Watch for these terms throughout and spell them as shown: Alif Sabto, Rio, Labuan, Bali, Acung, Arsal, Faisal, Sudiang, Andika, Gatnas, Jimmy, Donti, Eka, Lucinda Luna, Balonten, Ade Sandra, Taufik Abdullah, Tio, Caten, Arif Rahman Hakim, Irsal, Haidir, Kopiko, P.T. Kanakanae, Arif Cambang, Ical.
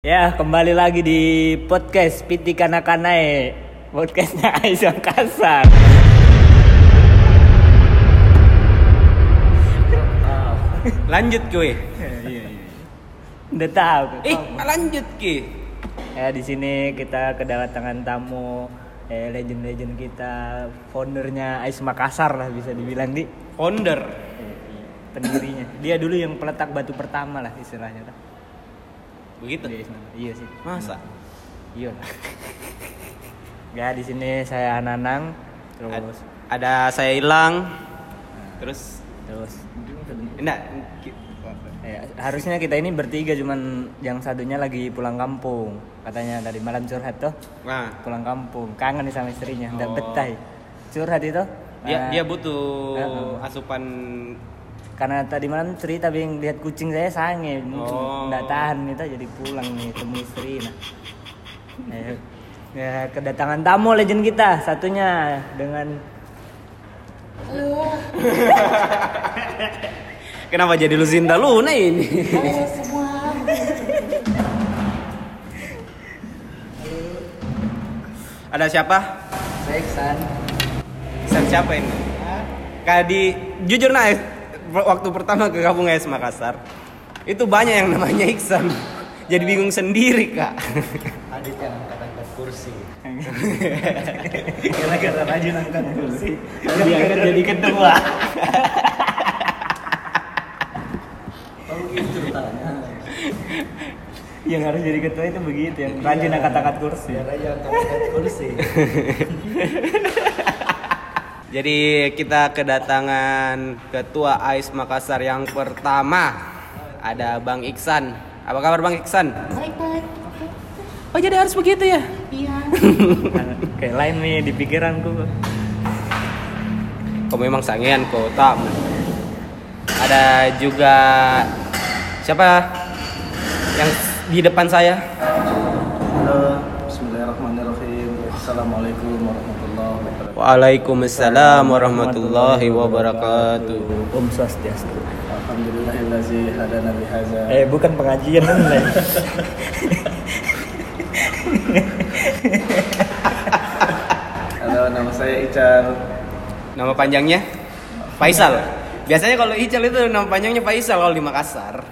Ya, kembali lagi di podcast P.T. Kanakanae, podcastnya Aiz Makassar. Lanjut cuy. Udah tahu. Lanjut ki. Ya, di sini kita kedatangan tamu legend-legend kita, foundernya Aiz Makassar lah bisa dibilang, di founder, pendirinya. Dia dulu yang peletak batu pertama lah istilahnya lah. Begitu. Iya sih. Masa? Iya. Enggak, di sini saya Nanang, terus ada saya Hilang. Terus. Enggak. Harusnya kita ini bertiga, cuman yang satunya lagi pulang kampung. Katanya dari malam curhat tuh. Nah, pulang kampung, kangen nih sama istrinya, enggak betah. Curhat itu. Dia butuh asupan. Karena tadi malam cerita bing lihat kucing saya sange, nggak tahan kita jadi pulang nih temui istri. Ya, kedatangan tamu legend kita satunya dengan halo. Kenapa jadi Lucinda Luna ini? Halo semua. Halo. Ada siapa? Saya Ikhsan. Ikhsan siapa ini? Kadi jujur naik. Waktu pertama ke kampung Aiz Makassar itu banyak yang namanya Ikhsan, jadi bingung sendiri kak. Adit yang angkat kursi, gara-gara rajin angkat kursi diangkat jadi ketua. Oh gitu ceritanya, yang harus jadi ketua itu begitu ya, rajin angkat kursi. Rajin angkat kursi. Jadi kita kedatangan ketua Aiz Makassar yang pertama, ada Bang Ikhsan. Apa kabar Bang Ikhsan? Baik. Oh jadi harus begitu ya? Iya. Kayak lain nih di pikiranku. Kau memang sangean kau tamu. Ada juga siapa yang di depan saya? Halo. Bismillahirrahmanirrahim. Assalamualaikum warahmatullahi wabarakatuh. Waalaikumsalam warahmatullahi wabarakatuh. Om Swastiastu. Alhamdulillahillazi hadana bihaza. Bukan pengajian online. Halo, nama saya Ical. Nama panjangnya? Faisal. Biasanya kalau Ical itu nama panjangnya Faisal kalau di Makassar.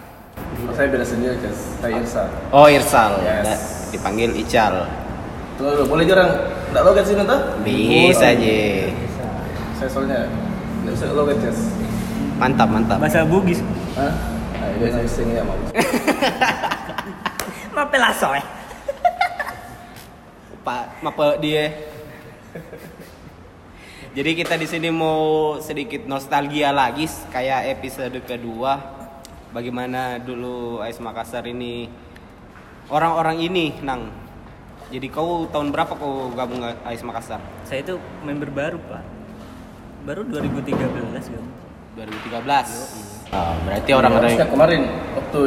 Saya beda sendiri, guys. Saya Irsal. Oh, Irsal. Yes. Nah, dipanggil Ical. Tuh, boleh jarang. Nggak logat sini tuh? Bisa aja. Saya soalnya nggak bisa logat, guys. Mantap. Bahasa Bugis. Hah? Nah, dia nggak bisa nggak mau. Mape lasoy. Pak, mape dia. Jadi kita di sini mau sedikit nostalgia lagi, kayak episode kedua. Bagaimana dulu Aiz Makassar ini, orang-orang ini, Nang. Jadi kau tahun berapa kau gabung Aiz Makassar? Saya itu member baru pak, baru 2013 kan? 2013. Berarti orang-orang yang kemarin waktu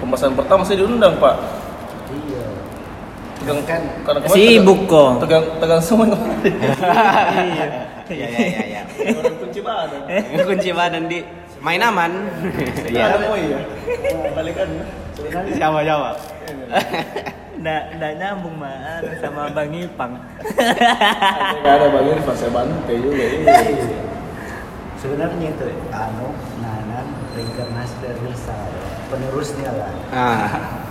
pembahasan pertama saya diundang pak. Iya. Tegang kan? Sibuk kok. Tegang semua kemarin. Iya. Orang kunci badan. Kunci badan di main aman. Iya. Balikan. Jawa. Nggak nyambung mah sama Bang Ipang. Nggak ada Bang Ipang, saya bantai juga. Sebenarnya itu Nanang Ringkernas dari Irsal, penerusnya lah.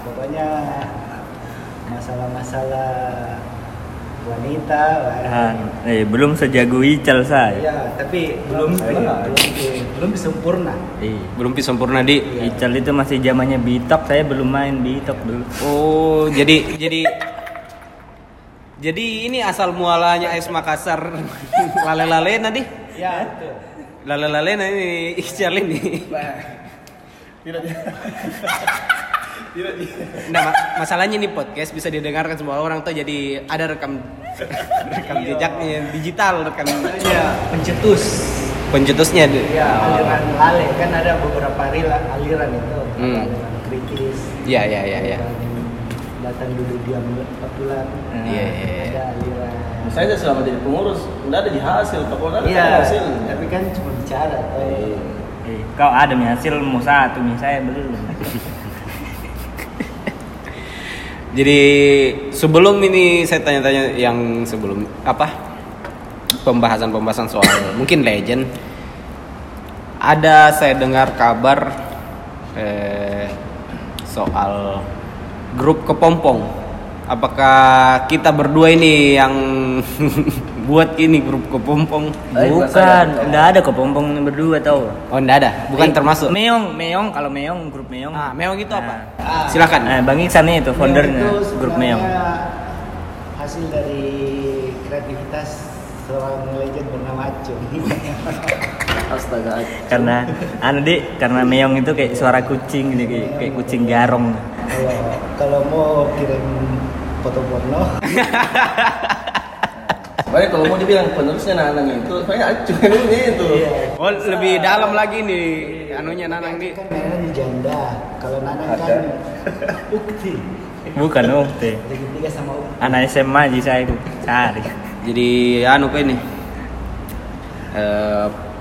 Pokoknya masalah-masalah wanita lah. Belum sejago Ical saya. Iya, tapi belum sempurna. Belum sempurna di. Iya. Ical itu masih zamannya bitok, saya belum main bitok dulu. Oh, jadi ini asal mualanya Aiz Makassar. Lale-lale tadi. Iya, betul. Lale-lale ini Ical ini. Tidak. Nah, masalahnya ini podcast bisa didengarkan semua orang tuh, jadi ada rekam jejaknya digital, pencetusnya. Iya, aliran lale kan ada beberapa aliran itu. Kritis. Iya. Datang dulu diam pulang. Iya. Ada aliran. Saya selama jadi pengurus enggak ada hasil, kalau ada hasil. Tapi kan cuma bicara. Kau ada hasil, mau satu nih, saya belum. Jadi sebelum ini saya tanya-tanya yang sebelum apa pembahasan soal mungkin legend. Ada saya dengar kabar soal grup kepompong. Apakah kita berdua ini yang buat ini grup kepompong? Bukan, enggak ada kepompong berdua tau. Oh, enggak ada. Bukan termasuk. Meong, kalau Meong grup Meong. Ah, Meong itu apa? Ah, silakan. Bang Ikhsan itu foundernya grup Meong. Hasil dari kreativitas seorang legend bernama Acung. Astaga. Karena karena Meong itu kayak suara kucing gitu, kayak kucing garong. Kalau mau kirim foto porno. Baik, kalau mau dibilang penerusnya Nanang itu, saya Acung itu. Oh, lebih dalam lagi nih anunya Nanang nih. Kan Nanang janda. Kalau Nanang kan ukti. Bukan ukti. Tiga sama ukti. Anak SMA aja saya itu. Cari. Jadi ini.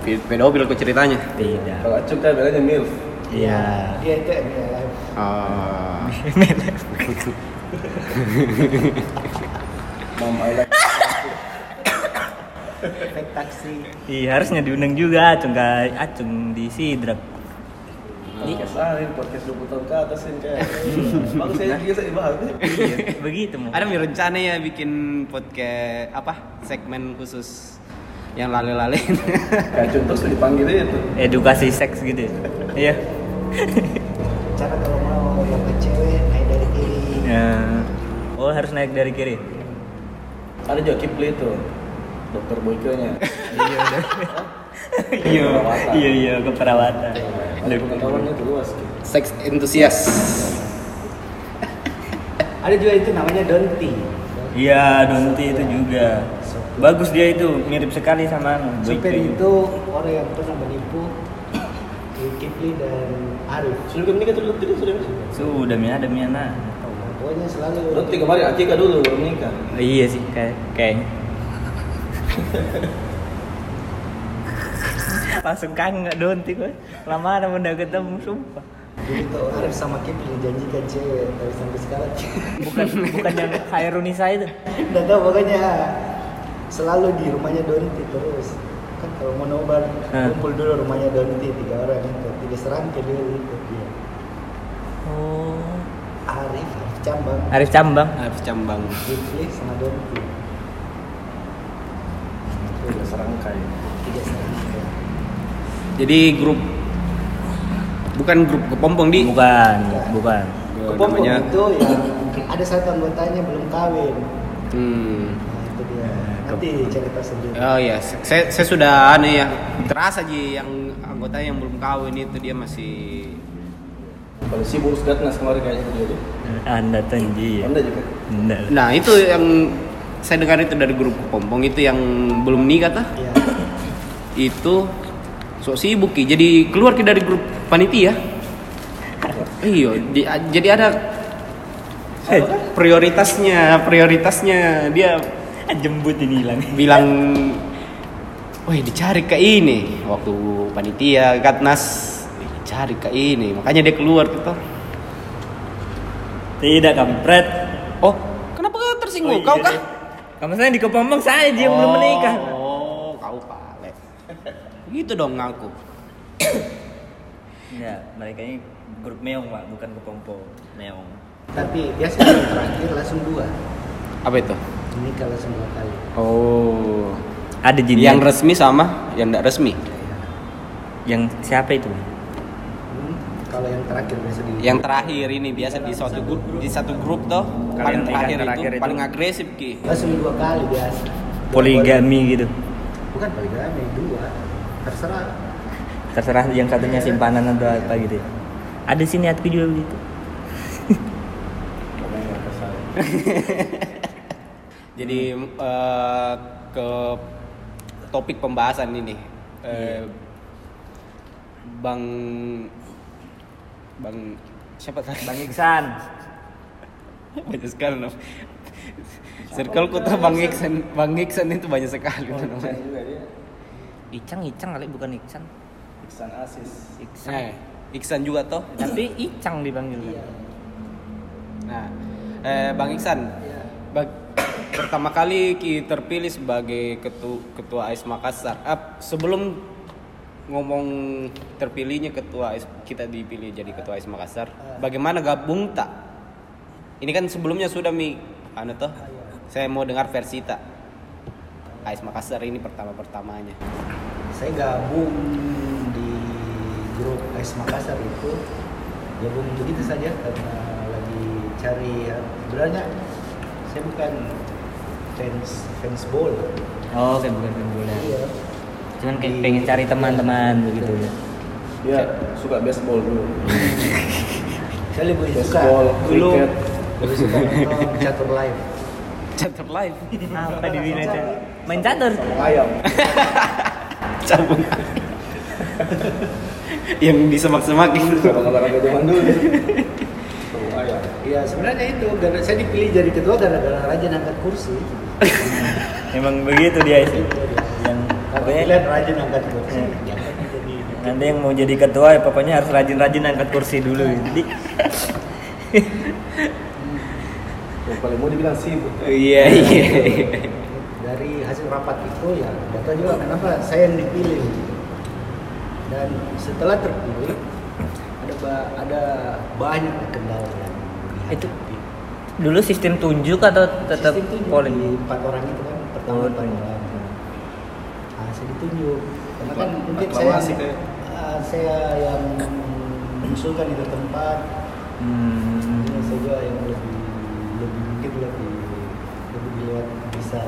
Pedofil kok ceritanya? Tidak. Kalau Acung kan belanya MILF. Iya. Dia itu MILF. Ah. Mom I like taksi. Iya, harusnya diundang juga Acung di Sidrap. Ini podcast 20 tahun ke atas ini kayak. Bagus saya juga saya bahas. Begitu mau. Ada rencana ya bikin podcast apa? Segmen khusus yang lale-lale. Acung terus dipanggil itu. Edukasi seks gitu. Iya. Cara kalau mau yang kecewek naik dari kiri. Ya. Oh, harus naik dari kiri. Ada juga Kipli itu. Dokter boconya. Iya udah. Iya keperawatan. Ada pengetahuannya luas gitu. Seks entusias. Ada juga itu namanya Donti. Iya, Donti itu juga. Bagus dia itu, mirip sekali sama Super itu orang yang pernah menipu Kipli dan Arif. Sudah kan nikah terlalu tidak sudah masuk. Sudah miana. Pokoknya selalu Donti kemarin Andika dulu baru nikah. Iya sih kayaknya. Langsung kangen Donti gue. Lama ada udah ketemu sumpah. Jadi tuh Arif sama Kipli janjikan cewek tapi sampai sekarang bukan yang Hairunisa itu. Enggak tahu pokoknya selalu di rumahnya Donti terus. Kan kalau mau nobar kumpul dulu rumahnya Donti 3 orang itu. 3 serangkai dulu itu dia. Oh, Arif Cambang. Kipli sama Donti. Tiga serangkai. Jadi bukan grup kepompong di? Bukan. Kepompong namanya itu yang ada satu anggotanya belum kawin. Nah, itu dia. Nanti cerita sendiri. Oh iya, saya sudah ya. Terasa aja yang anggotanya yang belum kawin itu dia masih. Kalau si Burus Gatnas kemarin kayaknya itu. Anda tanji. Anda juga. Nah, itu yang saya dengar itu dari grup kepompong itu yang belum nikah tuh. Iya. Itu sok sibuk jadi keluar dari grup panitia. Iya, jadi ada prioritasnya dia jembut ini bilang woi dicari ke ini waktu panitia Gatnas dicari ke ini makanya dia keluar gitu. Tidak kampret. Oh, kenapa tersinggung? Kau kah? Maksudnya di kepompong saya dia belum menikah. Oh, kau palet. Gitu dong ngaku. Ya, mereka ini grup Meong, Pak, bukan kepompong. Meong. Tapi dia sebelum terakhir langsung 2. Apa itu? Nikah langsung 2 kali. Oh. Ada jenis yang resmi sama yang enggak resmi. Yang siapa itu? Kalau yang terakhir biasa di yang terakhir ini biasa di satu grup toh paling terakhir itu paling agresif Ki. Langsung 2 kali biasa. Poligami gitu. Bukan poligami, 2. Terserah yang satunya simpanan atau apa gitu. Ada sih niatku juga begitu. Jadi ke topik pembahasan ini. Bang siapa tadi? Bang Ikhsan. Banyak sekali loh. Circle kota Bang Ikhsan itu banyak sekali tuh namanya. Icang kali bukan Ikhsan. Ikhsan Asis. Ikhsan juga toh. Tapi Icang dipanggil. Iya. Nah, Bang Ikhsan, pertama kali terpilih sebagai ketua Aiz Makassar. Sebelum ngomong terpilihnya ketua Aiz, kita dipilih jadi ketua Aiz Makassar. Bagaimana gabung tak? Ini kan sebelumnya sudah saya mau dengar versi tak Aiz Makassar ini pertama-pertamanya. Saya gabung di grup Aiz Makassar itu gabung begitu saja karena lagi cari sebenarnya saya bukan fans bola. Oh, saya bukan fans bola. Iya. Cuman kayak pengen cari teman-teman begitu ya. Dia suka baseball dulu. Saya lebih suka dulu catur live. Catur live. Apa di Wina aja? Main catur. Ayam. Campur. Yang disemak-semak gitu. Kata-kata zaman dulu. Ya sebenarnya itu, saya dipilih jadi ketua gara-gara Raja angkat kursi. Emang begitu dia sih. Yang lihat Raja angkat kursi. Nanti yang mau jadi ketua ya pokoknya harus rajin-rajin angkat kursi dulu. Jadi ya, paling mau dibilang sibuk. Iya. Dari hasil rapat itu ya, nggak tahu juga kenapa saya yang dipilih. Dan setelah terpilih ada banyak kendala. Itu dulu sistem tunjuk atau tetap polling? 4 orang itu kan pertama orang. Nah, saya ditunjuk. Karena kan mungkin saya yang mengusulkan itu tempat. Saya juga yang lebih dilihat bisa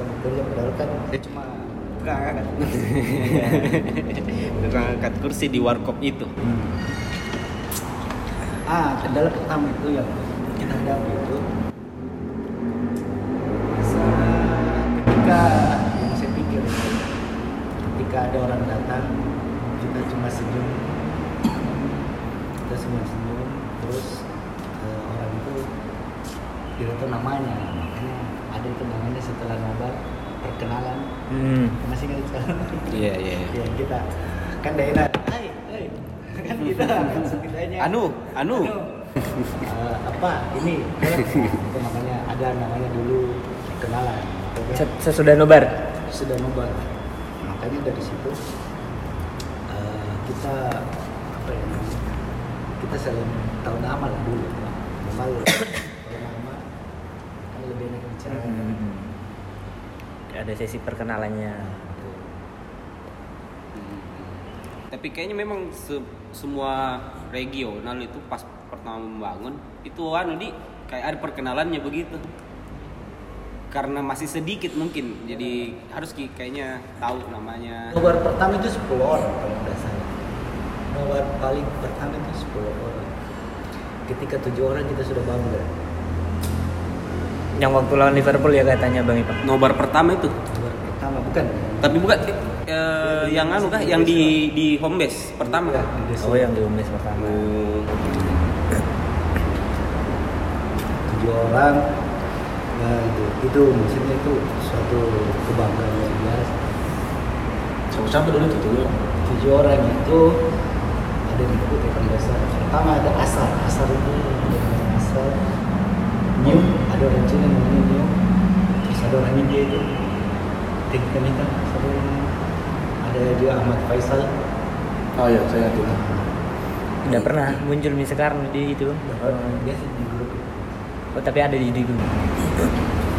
bekerja padahal kan saya cuma tukang angkat kursi di warkop itu. Kendala pertama itu yang kita hadapi itu ketika ada orang datang kita cuma senyum, terus orang itu tidak tahu namanya, makanya ada itu namanya setelah ngobrol perkenalan. Masih ingat sekarang? Iya kita kan daerah kan kita setidaknya namanya ada namanya dulu kenalan sesudah nobar makanya dari situ kita saling tahu nama lah dulu nama kan lebih enak bicara. Ada sesi perkenalannya. Tapi kayaknya memang semua regional itu pas pertama membangun itu kayak ada perkenalannya begitu. Karena masih sedikit mungkin, jadi harus kayaknya tahu namanya. Nobar pertama itu 10 orang kalau tidak salah. Nobar paling pertama itu 10 orang. Ketika 7 orang kita sudah bangga. Yang waktu lawan Liverpool ya katanya Bang Ipa. Nobar pertama itu? Nobar pertama bukan. Tapi bukan. Yang di home base pertama kan? Oh, yang di home base pertama. 7 orang. Nah, itu maksudnya itu suatu kebanggaan luar biasa. Sampai dulu itu 7 orang itu ada di Kutek Sawari. Pertama ada Arsal itu New, ada orang Cina namanya Rio. Terus ada orang India itu Teknika ada juga Ahmad Faisal. Oh iya, saya itu. Tidak pernah muncul nih sekarang di itu. Dia sih di grup. Oh, tapi ada di grup.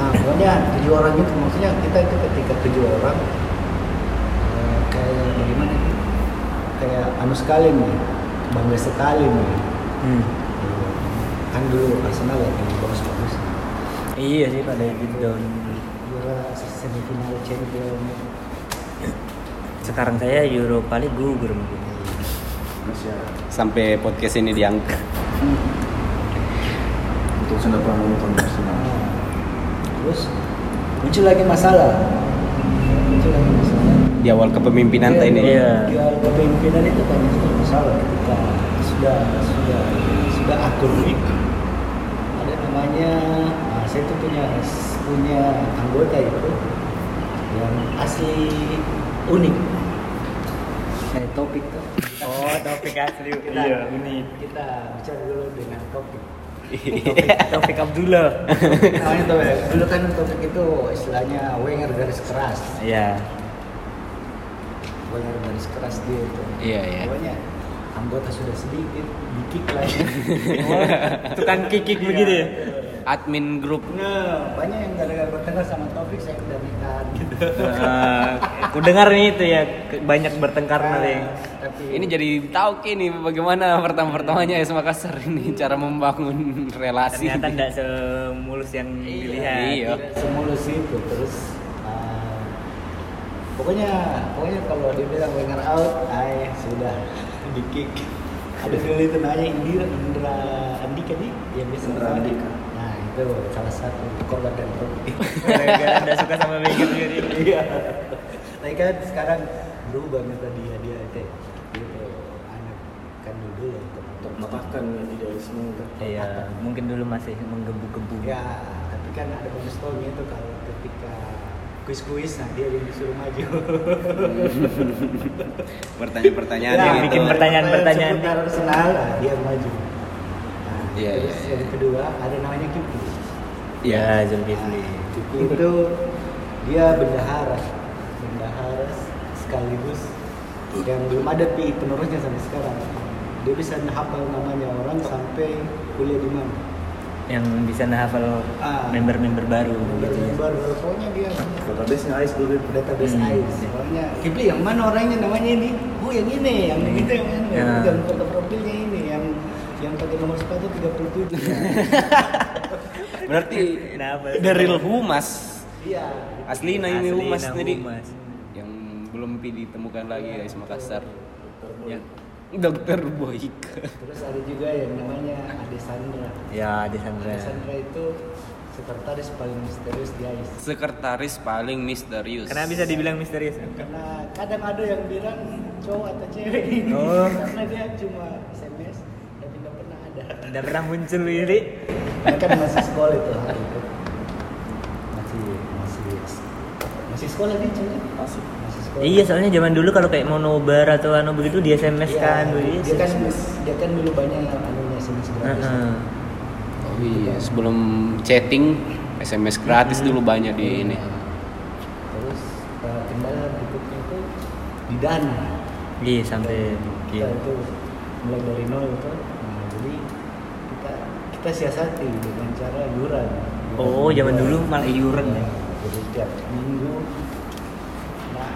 Nah, pokoknya 7 orang itu maksudnya kita itu ketika 7 orang kayak bagaimana itu? Kayak sekali nih. Bangga sekali nih. Kan dulu Arsenal lagi bagus-bagus. Iya sih pada down juara semifinal Champions. Sekarang saya Europa League gugur sampai podcast ini diangkat. Untuk sudah pernah nonton Arsenal. Terus muncul lagi masalah di awal kepemimpinan ini. Di awal kepemimpinan itu banyak sekali masalah ketika sudah akademik. Ada namanya saya itu punya anggota itu yang asli unik. Taufik asli unik. Kita bicara dulu dengan Taufik. Taufik Abdullah. Namanya Taufik. Dulu kan Taufik itu istilahnya winger garis keras. Iya. Winger garis keras dia itu. Iya, iya. Pokoknya anggota sudah sedikit, dikik lagi. Tukang kikik begitu ya. Admin grup. Nah, banyak yang gara-gara bertengkar sama Taufik saya udah nikah gitu. Aku dengar nih itu ya banyak bertengkar nih. Tapi ini jadi tahu nih bagaimana pertama-pertamanya Aiz Makassar ini cara membangun relasi. Ternyata enggak semulus yang dilihat. Iya. Semulus itu terus pokoknya kalau dia bilang winger out, ay sudah di-kick. Ada dulu itu namanya Indra Andika nih, yang biasa Andika. Nah, itu salah satu korban dan korban. Gara-gara enggak suka sama winger jadi. Iya. Tapi kan sekarang berubah metode dia itu. Gitu. Anak kan dulu yang ketutup matakan idealisme gitu. Iya, mungkin dulu masih menggebu-gebu. Ya, tapi kan ada konstruksinya itu kalau ketika kuis-kuis, nah dia yang disuruh maju. Pertanyaan-pertanyaan ya, yang bikin pertanyaan-pertanyaan seputar Arsenal, nah dia maju. Nah, yeah, terus yeah, yang kedua ada namanya Kipli. Ya, Jimmy. Kipli itu dia bendahara sekaligus yang belum ada PI penerusnya sampai sekarang. Dia bisa hafal namanya orang sampai kuliah di mana. Yang bisa hafal member-member baru gitu ya. Baru soalnya dia database-nya Aiz dulu, database Aiz. Soalnya Kipli yang mana orangnya namanya ini? Oh yang ini, yang itu yang mana? Ya. Yang foto profilnya ini yang pakai nomor sepatu 37. Berarti the real humas. Iya. Aslinya ini humas sendiri. Yang belum ditemukan lagi Aiz Makassar. Yang Dokter Boyka. Terus ada juga yang namanya Ade Sandra. Ya, Ade Sandra. Ade Sandra itu sekretaris paling misterius di Aiz. Sekretaris paling misterius. Kenapa bisa dibilang misterius? Karena kadang ada yang bilang cowok atau cewek ini. Oh. Karena dia cuma SMS tapi nggak pernah ada. Nggak pernah muncul ini. Kan masih sekolah itu hari itu. Masih sekolah dia cuma. Masih sekolah. Iya, soalnya zaman dulu kalau kayak mau nobar atau anu begitu di SMS ya, kan. Dia kan dulu banyak anunya SMS gratis. Oh iya, sebelum chatting SMS gratis dulu banyak di ini. Terus kendala berikutnya itu di dana. Iya, sampai kita itu mulai dari nol itu. Nah, jadi kita siasati dengan cara iuran. Oh, zaman dulu malah iuran ya. Jadi tiap minggu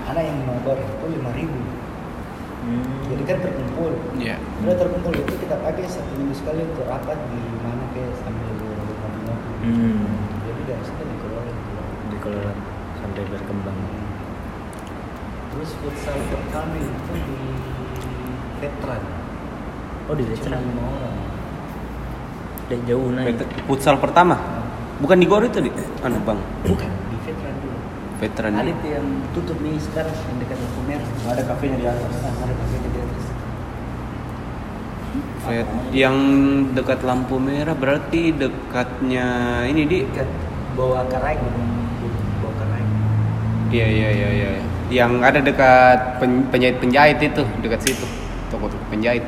anak yang nobar itu 5.000. Jadi kan terkumpul. Iya. Sudah terkumpul itu kita pakai satu minggu sekali untuk rapat di mana kayak sambil ngopi-ngopi. Jadi dari situ dikelola sampai berkembang. Terus futsal pertama itu di veteran. Oh di veteran. Dan jauh naik. Futsal pertama? Bukan di Gor itu di anu Bang. Bukan di veteran dulu. Veteran Alif yang tutup nih sekarang yang dekat Kumer, ada kafenya di atas. Yang dekat lampu merah berarti dekatnya ini di dekat bawah Karai. Iya. Yang ada dekat penjahit itu, dekat situ. Toko penjahit.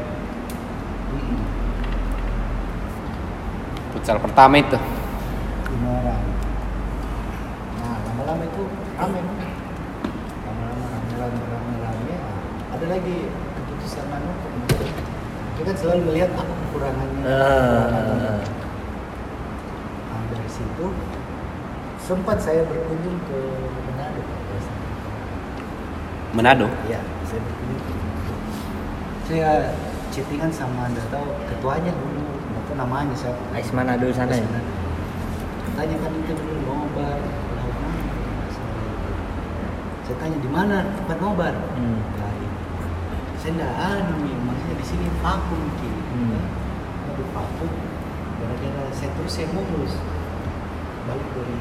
Futsal pertama itu. Lama-lama ada lagi keputusan mana kita kan selalu melihat apa kekurangannya. Nah, dari situ sempat saya berkunjung ke Manado. Manado? Iya, saya berkunjung ke Manado. Saya chattingan sama anda tahu ketuanya dulu, nggak tahu namanya siapa. Aiz Manado sana ya? Katanya kan itu dulu ngobar. Saya tanya di mana tempat nobar. Saya enggak maksudnya di sini vakum gitu. Aduh vakum. Gara-gara saya terus saya mulus. Balik dari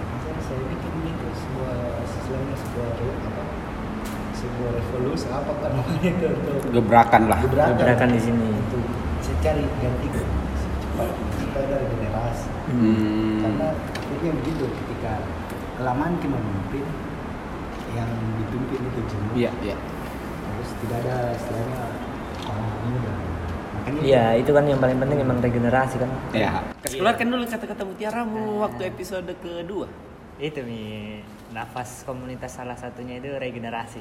maksudnya saya bikin gitu sebuah revolusi apa kan namanya itu. Gebrakan di sini. Itu saya cari ganti cepat supaya ada generasi. Karena akhirnya begitu ketika kelamaan kita memimpin yang dipimpin itu Jimmy. Iya. Terus tidak ada istilahnya orang muda. Iya, itu kan yang paling penting emang regenerasi kan. Iya. Keluarkan dulu kata-kata mutiaramu waktu episode kedua. Itu nih, nafas komunitas salah satunya itu regenerasi.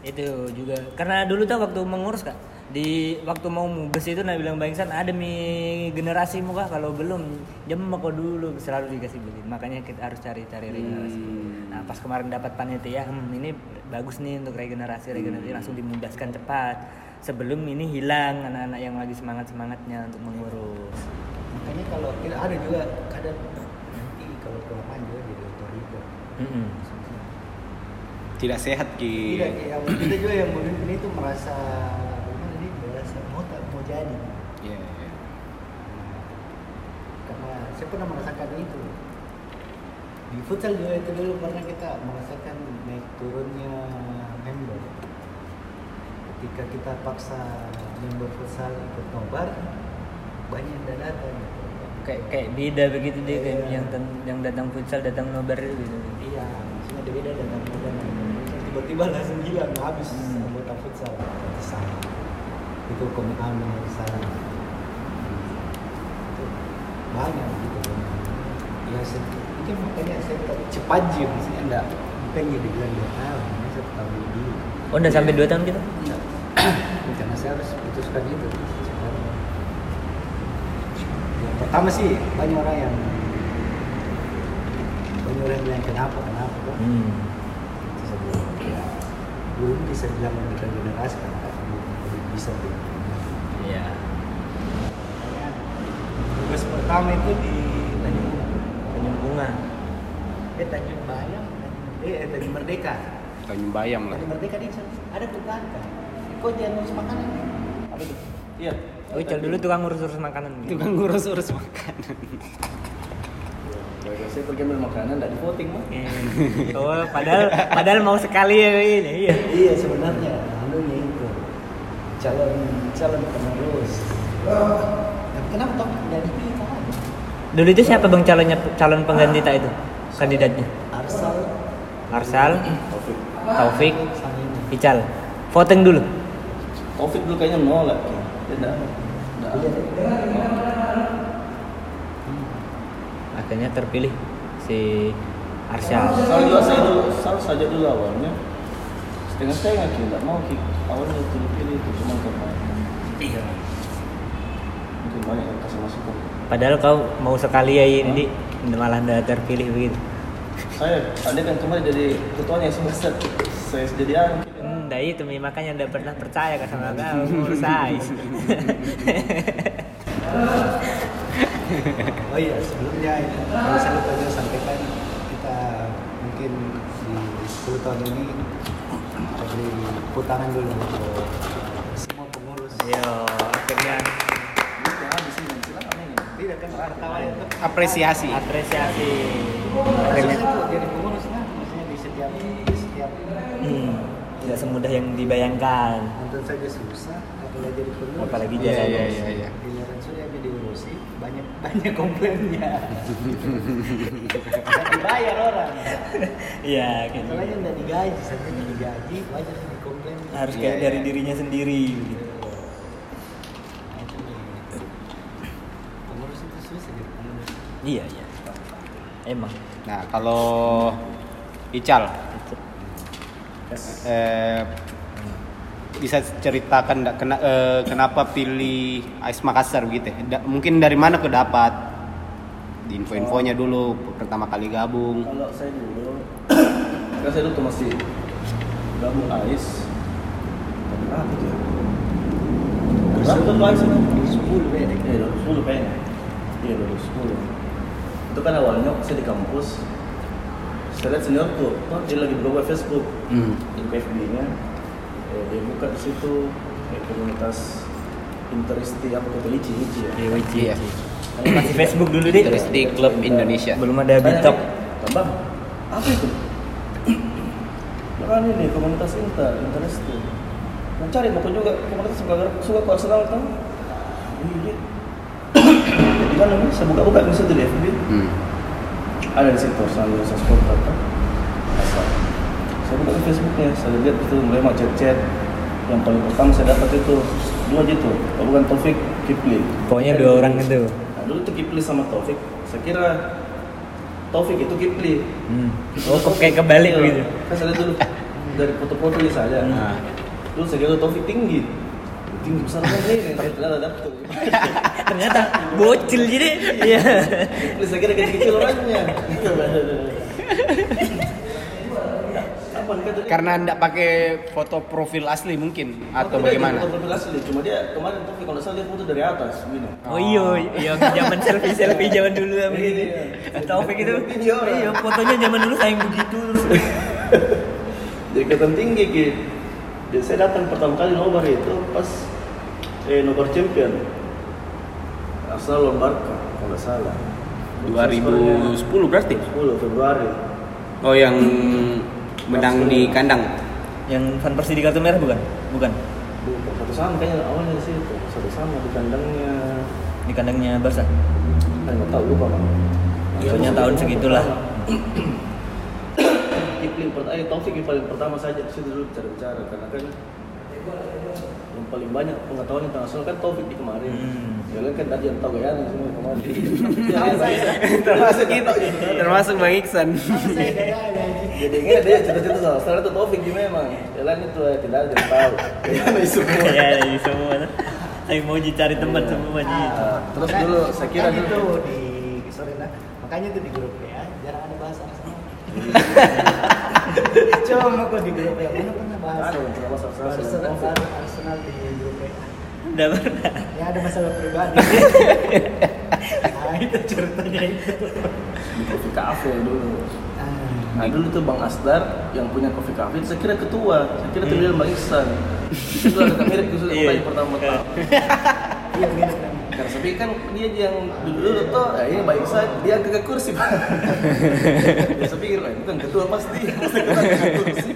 Itu juga karena dulu tuh waktu mengurus Kak, di waktu mau mubes itu Nabi bilang Bang Iksan ada mi generasi muka kalau belum jempol kok dulu selalu dikasih beli, makanya kita harus cari regenerasi. Nah pas kemarin dapat panitia ini bagus nih untuk regenerasi langsung dimudaskan cepat sebelum ini hilang anak-anak yang lagi semangatnya untuk mengurus. Makanya kalau kita ada juga kadang nanti kalau kelamaan juga jadi otoriter. Tidak sehat gitu. Kita juga yang murid ini tuh merasa jadi. Yeah. Karena saya pernah merasakan itu di futsal juga itu dulu karena kita merasakan naik turunnya member. Ketika kita paksa member futsal ikut nobar, banyak yang datang. Kayak beda begitu deh, kayak yang datang futsal datang nobar gitu. Iya, maksudnya ada beda datang nobar. Tiba-tiba langsung hilang habis anggota futsal sama. Itu komitmen besar banyak gitu ya mungkin makanya saya cepat aja sih enggak pengen dibilang 2 tahun saya setahun dulu oh udah sampai 2 tahun gitu enggak karena saya harus putuskan itu yang pertama sih banyak orang yang bilang kenapa kok itu sebelum ya belum bisa bilang mereka generasi kan bisa tuh. Iya. Tugas pertama itu di Tanjung Bunga. Tanjung Merdeka. Tanjung Bayam lah. Tanjung Merdeka di sana. Ada tukang kan. Kok dia ngurus makanan? Apa tuh? Iya. Oh, Ical dulu tukang ngurus-urus makanan. Gitu. Tukang ngurus-urus makanan. Kalau saya pergi ambil makanan enggak di voting mah. Oh, padahal mau sekali ya ini. Iya. Iya sebenarnya. Lalu itu calon penerus. Kenapa toh dari kita? Dulu itu siapa bang calon pengganti tak itu kandidatnya? Arsal, Taufik, Ical. Voting dulu. Taufik dulu kayaknya nolak. Tidak. Akhirnya terpilih si Arsal. Arsal saja dulu awalnya. Dengan saya nggak mau kick awalnya itu pilih itu cuma karena iya mungkin banyak yang kasih masukan padahal kau mau sekali ya ini malah nggak terpilih begitu saya ada kan cuma jadi ketuanya semester saya jadi anak dari itu makanya nggak pernah percaya sama kau ngurus Aiz. Oh iya sebelumnya kalau saya lupa juga sampaikan kita mungkin di 10 tahun ini beri putangan dulu untuk semua pengurus. Yo, akhirnya tidak kan wartawan itu apresiasi. Akhirnya jadi pengurus kan maksudnya di setiap tidak semudah yang dibayangkan. Tentu saja susah apalagi jadi pengurus. Apalagi jadi giliran sudah diurusi banyak komplainnya. Tidak dibayar orang. Iya, gitu. Soalnya tidak digaji, sampai digaji wajar dikomplain. Harus kayak dari dirinya sendiri. Gitu. Nah, itu pengurus itu susah jadi pengurus. Iya. Emang. Nah, kalau Ical, bisa ceritakan kenapa pilih Aiz Makassar gitu? Mungkin dari mana kedapat? Di info-infonya dulu pertama kali gabung. Kalau saya dulu, tuh masih gabung Aiz. Berapa tuh? Berapa Aiz? 2010. Itu kan awalnya saya di kampus. Saya lihat senior tuh, dia lagi berubah Facebook, di FB-nya. Dia buka di situ komunitas Interisti apa tuh Lici ya. Iya. Masih Facebook dulu deh. Interisti Club Indonesia. Belum ada Bitok. Tambah. Apa itu? Bukan ini komunitas Interisti. Mencari buku juga komunitas suka ke Arsenal tuh. Ini dia. Jadi kan namanya saya buka-buka di situ di FB. Ada di situ selalu saya support apa. Asal. Saya buka di Facebooknya, saya lihat itu mulai mau chat-chat. Yang paling pertama saya dapat itu dua aja tuh, kalau bukan Taufik, Kipli. Pokoknya dua orang itu. Nah, dulu tuh Kipli sama Taufik, saya kira Taufik itu Kipli. Oh, kayak kebalik gitu. Kan saya dulu dari foto-foto ini saja. Nah, dulu saya kira Taufik tinggi. Tinggi besar banget nih, ternyata dapet. Ternyata bocil jadi. Iya. Kipli saya kira kecil orangnya. Karena ndak pakai foto profil asli mungkin atau bagaimana? Foto profil asli, cuma dia kemarin Taufik kalau saya lihat foto dari atas begini. Oh iya, iya zaman selfie zaman dulu lah begini. Taufik itu iya fotonya zaman dulu kayak begitu dulu. Jadi kelihatan tinggi gitu. Dan saya datang pertama kali nobar itu pas nobar champion Arsal Barca kalau enggak salah. 2010 berarti? 10 Februari. Oh yang menang di kandang yang Van Persie di kartu merah bukan satu sama kayaknya awalnya sih itu satu sama di kandangnya Barca nggak tahu lupa kan soalnya tahun segitulah Kipling pertama Taufik yang paling pertama saja di situ dulu bicara karena kan yang paling banyak pengetahuan internasional kan Taufik di kemarin kalian kan tadi yang tahu ya semua kemarin termasuk Bang Ikhsan. Jadi ingat dia cerita-cerita salah itu Taufik di memang jalan itu tidak ada yang tahu semua saya mau cari teman semua gitu terus dulu saya kira itu di sorry lah makanya itu di grup ya jarang ada bahasa cuma kok di grup ya mana pernah bahasa Arsenal di grup ya udah pernah ya ada masalah pribadi nah itu ceritanya itu di kafe dulu. Nah dulu tuh Bang Asdar yang punya Coffee Cafe saya kira ketua, saya kira terlihat Bang Ikhsan. Itu agak mirip khususnya pertanyaan pertama-tama. Iya mirip. Karena saya pikir kan dia yang dulu tuh, ya ini Bang Ikhsan, dia ke kursi Bang. Ya saya pikir lah, bukan ketua pasti, ke kursi.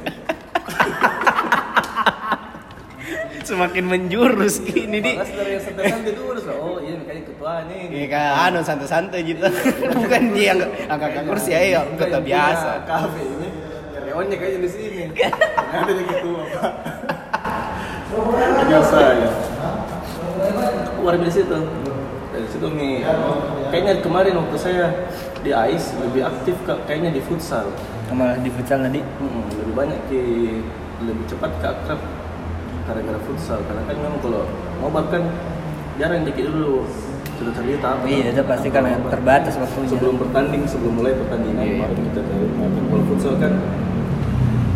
Semakin menjurus gini nih. Bang Asdar yang santai-santai itu urus lah, oh iya makanya ketua nih. Iya kan, santai-santai gitu. Bukan dia yang angkat kursi aja, ketua biasa. Kafe ini, karyawannya kayaknya di sini. Nggak ada yang ketua, Pak. Biasa ya. Keluar dari situ. Dari situ nih, kayaknya kemarin waktu saya di Aiz lebih aktif kayaknya di futsal. Malah di futsal tadi? Lebih banyak, lebih cepat ke akrab. Gara-gara futsal, karena kan memang kalau ngobat kan jarang dikit dulu sudah cerita apa iya, itu pasti kan terbatas waktunya sebelum pertanding, sebelum mulai pertandingan baru kita kalau futsal kan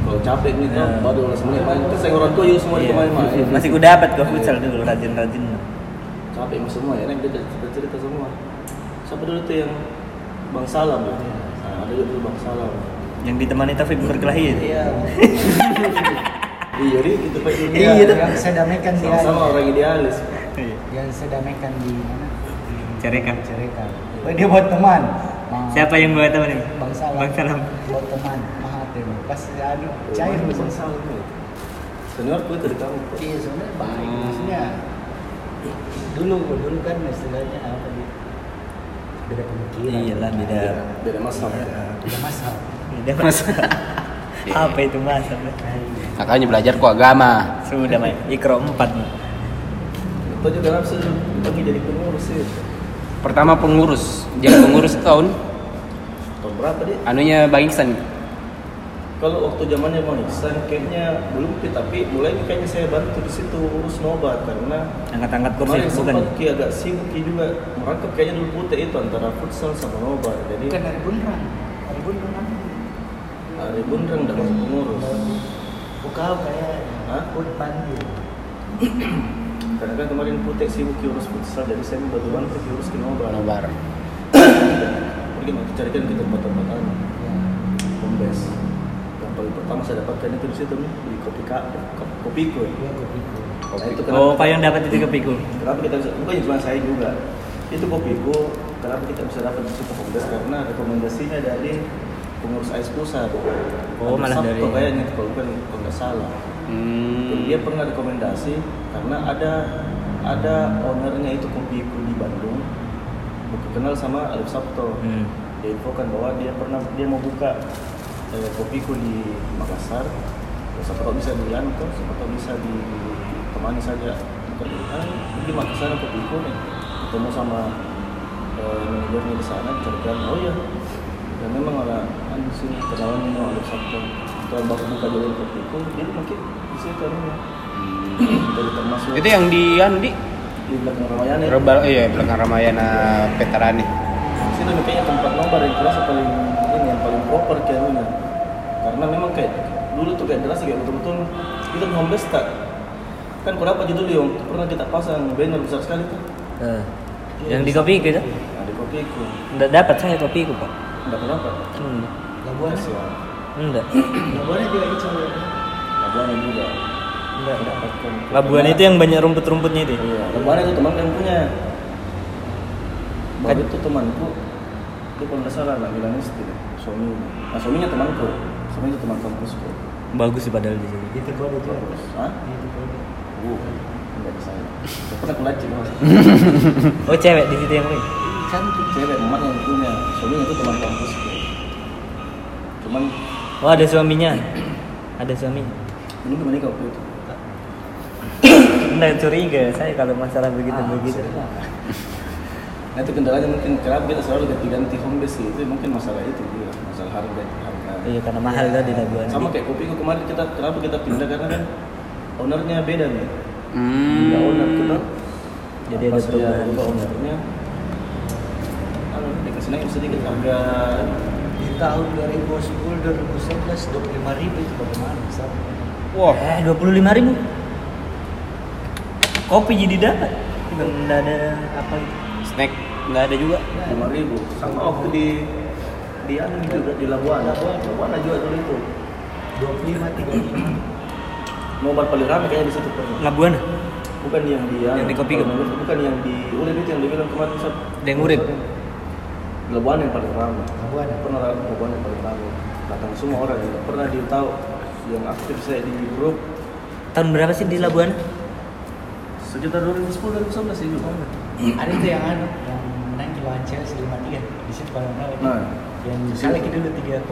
kalau capek nih kan, baru semuanya main terus yang orang tua juga semua itu main masih ku dapat kok futsal dulu, rajin-rajin capek emang semua ya, nanti kita cerita semua siapa dulu tuh yang Bang Salam ya? Nah, ada juga Bang Salam yang ditemani Taufik berkelahi itu? Iya iya, itu Pak Jimmy yang saya damaikan dia sama orang idealis yang saya damaikan di mana? Cerekan dia buat teman siapa yang buat teman ini? Bang Salam buat teman, maaf ya pas aduh, cair Bang Salam senior gue dari kamu iya, sebenarnya baik maksudnya dulu kan istilahnya apa gitu beda pemikiran iyalah, beda masalah apa itu masa? Makanya belajar kok agama. Sudah main Iqra 4 nih. Itu juga langsung pergi jadi pengurus sih. Pertama pengurus, jadi pengurus tahun berapa deh? Anunya Bang Ikhsan. Kalau waktu zamannya Bang Ikhsan kayaknya belum tapi mulai kayaknya saya bantu di situ urus nobar karena angkat-angkat kursi bukan. Oke agak sibuk juga. Merangkap kayaknya dulu putih itu antara futsal sama nobar. Jadi bukan dari bunrang. Dari bunrang udah masuk pengurus bukan kayak put panggil karena kan kemarin Kutek sibuk urus futsal jadi saya bantuan ke urus ke nobar pergi mau carikan ke tempat-tempat lain kombes yang paling pertama saya dapatkan itu di situ nih di Kopiko oh Pak yang dapat itu Kopiko kenapa kita bisa bukan cuma saya juga itu Kopiko kenapa kita bisa dapat di situ kombes karena rekomendasinya dari pengurus Aiz Pusat. Oh, malah dari Sabto kayaknya kalau nggak salah. Dia pernah rekomendasi karena ada ownernya itu Kopiko di Bandung. Bukan kenal sama Alif Sabto. Dia infokan bahwa dia mau buka Kopiko di Makassar. Siapa tahu bisa di Yanto, siapa tahu bisa ditemani saja di Makassar atau di Kuning ketemu sama manajernya di sana, ceritakan oh ya, dan memang ada di sini kenalan dengan Alif Sabto. Kalau baru buka jalan ke Kuning, jadi mungkin di situ ya. Dari termasuk. Itu yang di belakang Ramayana. Iya, belakang Ramayana Petarani. Di situ kayaknya tempat lomba yang kelas paling ini yang paling proper kayaknya. Karena memang kayak dulu tuh kayak kelas kayak betul-betul kita home base kan berapa judul yang pernah kita pasang banner besar sekali tuh. Yang di kopi gitu? Nah, di kopiku. Nggak dapat saya kopiku, Pak. Nggak dapat. Labuan sih. Enggak. Labuan juga Ical. Labuan juga. Enggak dapat. Labuan itu yang banyak rumput-rumputnya itu. Iya, Labuan itu teman yang punya. Baru itu temanku. Dia pernah salah lah bilangnya istri, suaminya. Nah, suaminya temanku. Suaminya teman kampusku. Bagus sih padahal di sini. Itu gua itu. Hah? Itu gua. Enggak bisa. Pernah kulacin mas. Oh cewek di situ yang ini? Cantik cewek, emak yang punya. Suaminya itu teman kampus. Cuman. Oh ada suaminya? Ada suami? Ini gimana kau itu? Nggak curiga saya kalau masalah begitu. Nah itu kendalanya mungkin kerap kita selalu ganti-ganti home base itu mungkin masalah itu juga, masalah harga. Iya karena mahal ya. Lah di Labuan. Sama kayak kopiku kemarin kita kerap kita pindah karena kan. Ownernya beda nih. Beda owner kita. Jadi ada perubahan ownernya. Kalau dikasih naik sedikit harga di tahun 2010-2011 Rp25.000 itu bagaimana? Wah, Rp25.000. Kopi jadi dapat. Enggak ada apa snack, enggak ada juga. Rp5.000. Sama waktu di anu juga di Labuan aja dulu itu. 25-35. Nomor paling ramai kayaknya di situ pernah. Labuan? Bukan yang di kopi bukan yang di UNEM itu yang dibilang kemarin Ustaz. Yang UNEM. Labuan yang paling ramai. Labuan pernah Labuan yang paling ramai. Datang semua orang juga. Pernah dia tahu yang aktif saya di grup. Tahun berapa sih di Labuan? Sekitar 2010-2011 sih dulu. Ada itu yang anu yang menang kiloancer 53 di situ paling ramai. Nah, yang sekali kita dulu 3-0.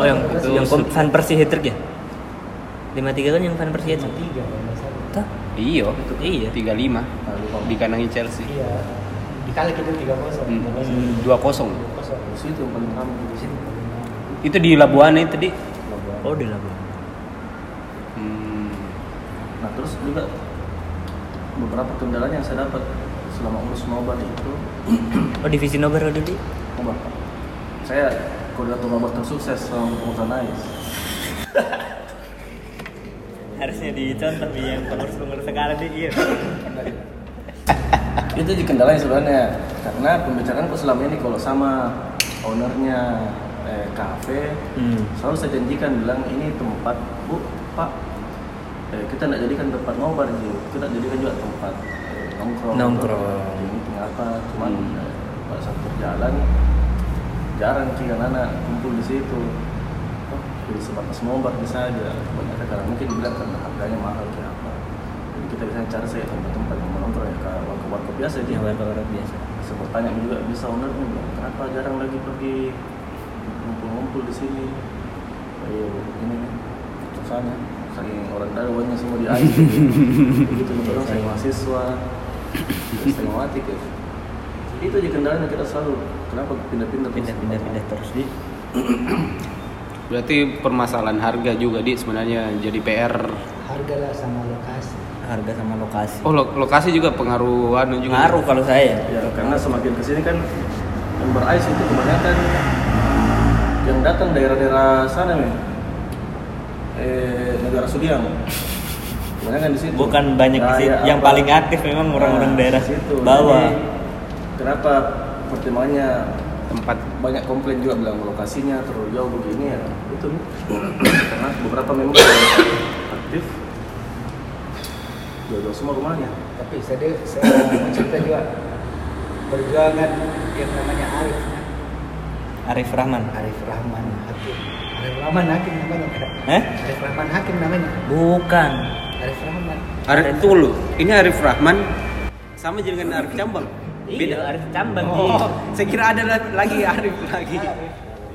Oh yang itu yang San Persi hat-trick ya? 53 kan yang fan Persia itu? 53 kan? Iya, 35 dikanangi Chelsea. Iya, dikali kita 3-0 2-0 itu paling ramai di sini. Itu di Labuan itu tadi? Oh di Labuan. Nah terus juga beberapa kendalanya yang saya dapat selama urus nobar itu. Oh divisi nobar ada di? Nobar saya koordinator nobar tersukses selama pengurusan Aiz. Harusnya dicontoh tapi yang pengurus-pengurus sekarang dia iya. Itu kendalanya sebenarnya karena pembicaraanku selama ini kalau sama ownernya kafe selalu saya janjikan bilang ini tempat bu pak kita nak jadikan tempat ngobar gitu, kita jadikan juga tempat nongkrong ini apa cuman pada saat berjalan jarang sih anak-anak kumpul di situ. Jadi sebatas ngobat bisa aja, kebanyakan karena mungkin bilang karena harganya mahal kayak apa. Jadi kita bisa cari saya tempat-tempat yang menonton ya ke warung-warung biasa aja. Ya, warung-warung biasa. Sempat tanya juga bisa ownernya bilang kenapa jarang lagi pergi ngumpul-ngumpul di sini. Ayo ini ke sana. Saking orang tahu banyak semua di air. Begitu orang saya mahasiswa. Saya mati kayak. Itu aja kendalanya kita selalu kenapa pindah-pindah terus di. Berarti permasalahan harga juga Di sebenarnya jadi PR. Harga lah sama lokasi. Harga sama lokasi. Oh, lokasi juga pengaruhan juga. Pengaruh kalau saya. Ya, karena semakin kesini kan member Aiz itu kebanyakan yang datang daerah-daerah sana nih. Negara Sudiang. Kebanyakan di situ. Bukan banyak di situ. Yang paling aktif memang orang-orang daerah situ. Bawah. Jadi, kenapa pertimbangannya tempat banyak komplain juga bilang lokasinya terlalu jauh begini ya itu karena beberapa member aktif jauh-jauh semua rumahnya. Tapi saya cerita juga perjuangan yang namanya Arif Rahman Hakim. Arif Rahman Hakim namanya bukan Arif Rahman itu lu ini Arif Rahman sama dengan Arif Cambang. Beda Arif Cambang. Oh, saya kira ada lagi Arif lagi.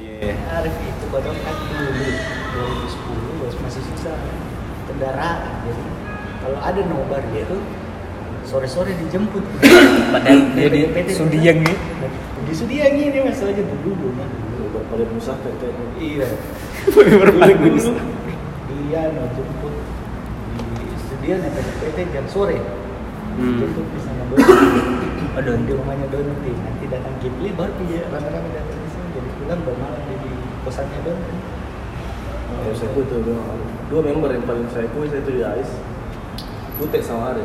Iya. Arif itu bodong kan dulu 2010 masih susah kendaraan jadi kalau ada nobar dia tuh sore-sore dijemput padahal dari Sudiang nih di Sudiang ini masalahnya dulu mah pada musafir itu iya boleh dulu dia mau jemput di Sudiang sampai PT jam sore jemput di sana Donti di rumahnya Donti nanti datang Kipli baru dia rame-rame datang di sini jadi pulang bermalam di kosannya Donti. Yang saya ikut itu dua member yang paling saya ikut itu di Aiz Kutek Sawari.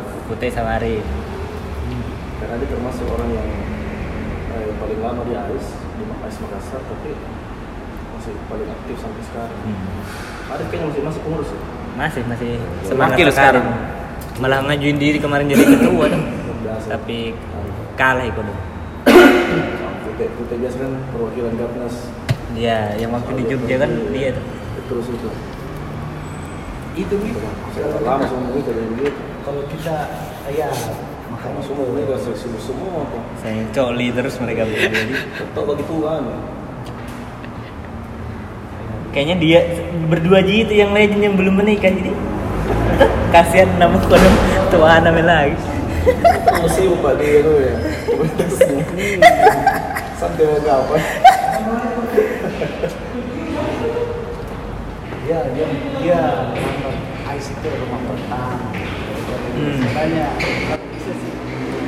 Karena dia termasuk orang yang paling lama di Aiz Makassar, tapi masih paling aktif sampai sekarang. Arif kayaknya masih pengurus ya? Masih. Semangat sekarang. Malah ngajuin diri kemarin jadi ketua dong. Tapi kalah itu dong. Kutek biasa kan perwakilan Gatnas. Iya, yang waktu di Jogja kan dia tuh. Terus itu gitu lama semua itu dari dia kalau kita ya makanya semua mereka sibuk semua kok saya coli terus mereka jadi tetap bagi Tuhan kayaknya dia berdua aja itu yang legend yang belum menikah jadi kasihan namun kalau tua namanya lagi masih lupa dia tuh ya sampai mau kapan ya dia Aiz itu rumah pertama makanya bisa sih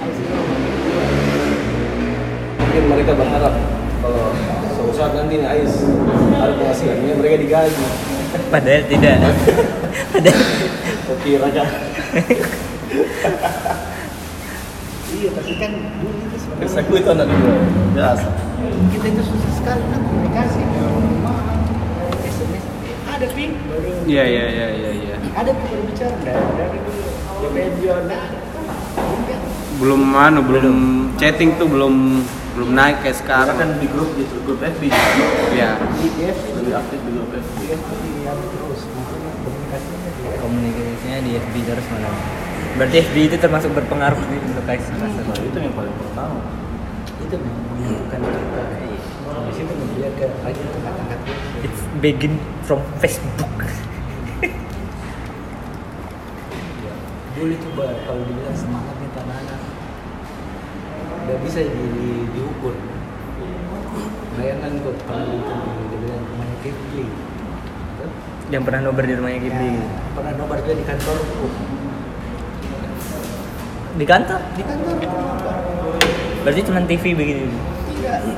Aiz itu rumah kedua mungkin mereka berharap kalau suatu saat nanti Aiz ada penghasilannya mereka digaji padahal tidak kira-kira iya tapi kan dulu itu sebenarnya saya itu anak dulu jelas kita itu susah sekali kan komunikasi ada ping baru iya ada ping baru bicara dari dulu ya media belum chatting tuh belum naik kayak sekarang kan di grup gitu grup FB ya lebih aktif di grup FB terus komunikasinya di FB terus malah berarti FB itu termasuk berpengaruh nih untuk Aiz Makassar itu yang paling pertama itu bukan kita di situ melihat ke aja kata-kata it's begin from Facebook. Boleh coba kalau dibilang semangatnya Nanang udah bisa diukur. Bayangkan kok kalau dibilang rumahnya Kipli, yang pernah nobar di rumahnya Kipli, pernah nobar juga di kantorku. Di kantor. Berarti cuma TV begini.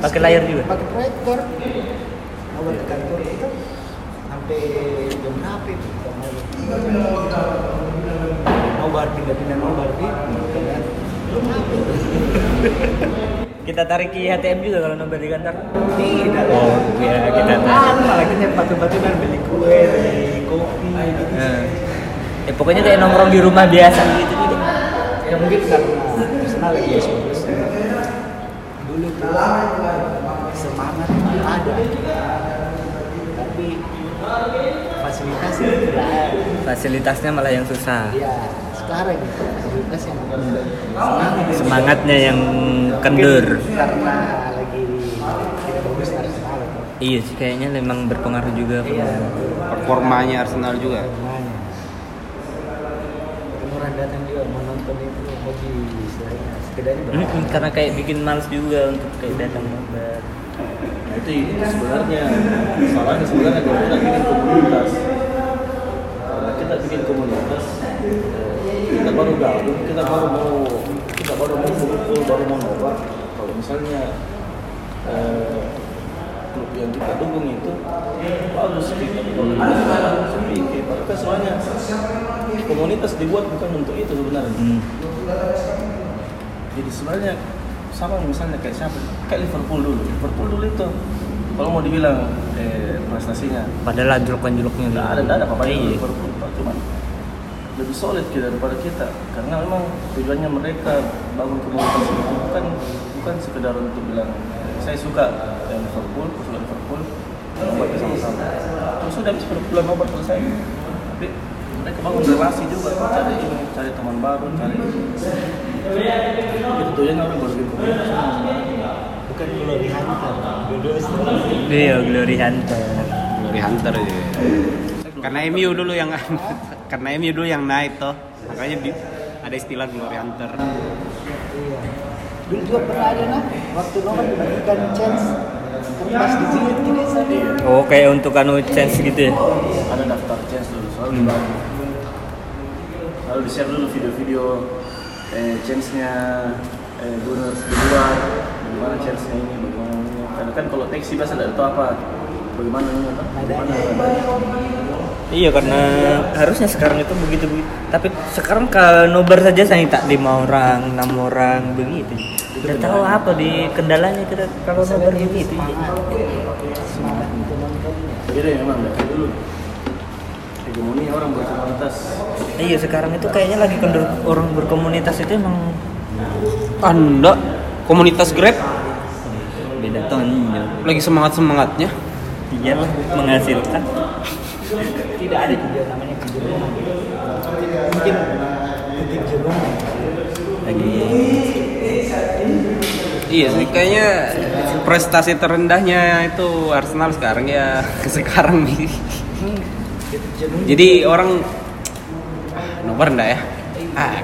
Pakai layar juga. Pakai proyektor. Awal ke kantor itu sampai jam berapa itu? Nobar pindah-pindah nobar di. Kita tarik IHTM juga kalau nobar di kantor. Tidak. Oh, ya kita tarik. Malah kita batu-batuan beli kue, kopi. Pokoknya kayak nongkrong di rumah biasa gitu. Ya mungkin karena personal lagi ya. Dulu tuh semangat ada, tapi fasilitasnya malah yang susah. Iya, sekarang gitu fasilitas yang semangatnya yang kendur. Karena lagi tidak bagus Arsenal. Iya, kayaknya memang berpengaruh juga performanya Arsenal juga. Orang datang juga menonton itu hobi istilahnya sekedarnya karena kayak bikin males juga untuk kayak datang nobar nah, itu sebenarnya salahnya kalau kita bikin komunitas kita baru gabung kita baru mau kumpul baru mau nobar kalau misalnya klub yang kita dukung itu bagus sepi tapi soalnya komunitas dibuat bukan untuk itu sebenarnya jadi sebenarnya sama misalnya kayak siapa kayak Liverpool dulu itu kalau mau dibilang prestasinya padahal anjlok-anjloknya nggak ada apa-apa di Liverpool cuman lebih solid daripada kita karena memang tujuannya mereka bangun komunitas itu bukan sekedar untuk bilang saya suka Liverpool buat bersama-sama terus udah habis berpulang nobar selesai tapi mereka bangun relasi juga cari teman baru itu tujuan orang berkomunitas bukan glory hunter dua-dua glory hunter aja Karena MU dulu yang naik toh. Makanya ada istilah glory hunter. Iya. Dulu juga pernah ada waktu nomor diberikan chance kertas di sini tidak sih. Oh, kayak untuk chance gitu ya. Ada daftar chance dulu soalnya dibagi. Lalu di-share dulu video-video chance-nya donors kedua, bagaimana chance-nya ini, bagaimana ini. Karena kan kalau teksi bahasa ada atau apa. Bagaimana ini atau bagaimana. Iya, karena harusnya sekarang itu begitu-begitu. Tapi sekarang kalau nobar saja saya tak 5 orang, 6 orang begitu. Tidak tahu apa di kendalanya kalau nobar begitu. Jadi memang dari dulu hegemoni orang berkomunitas. Iya, sekarang itu kayaknya lagi kendor orang berkomunitas itu emang tanda komunitas Grab beda tonjol. Lagi semangat-semangatnya. Iyalah menghasilkan. Tidak ada juga namanya kejenuhan. Mungkin kejenuhan lagi. Iya sih, kayaknya prestasi terendahnya itu Arsenal sekarang ya, sekarang nih. Jadi orang nobar enggak ya?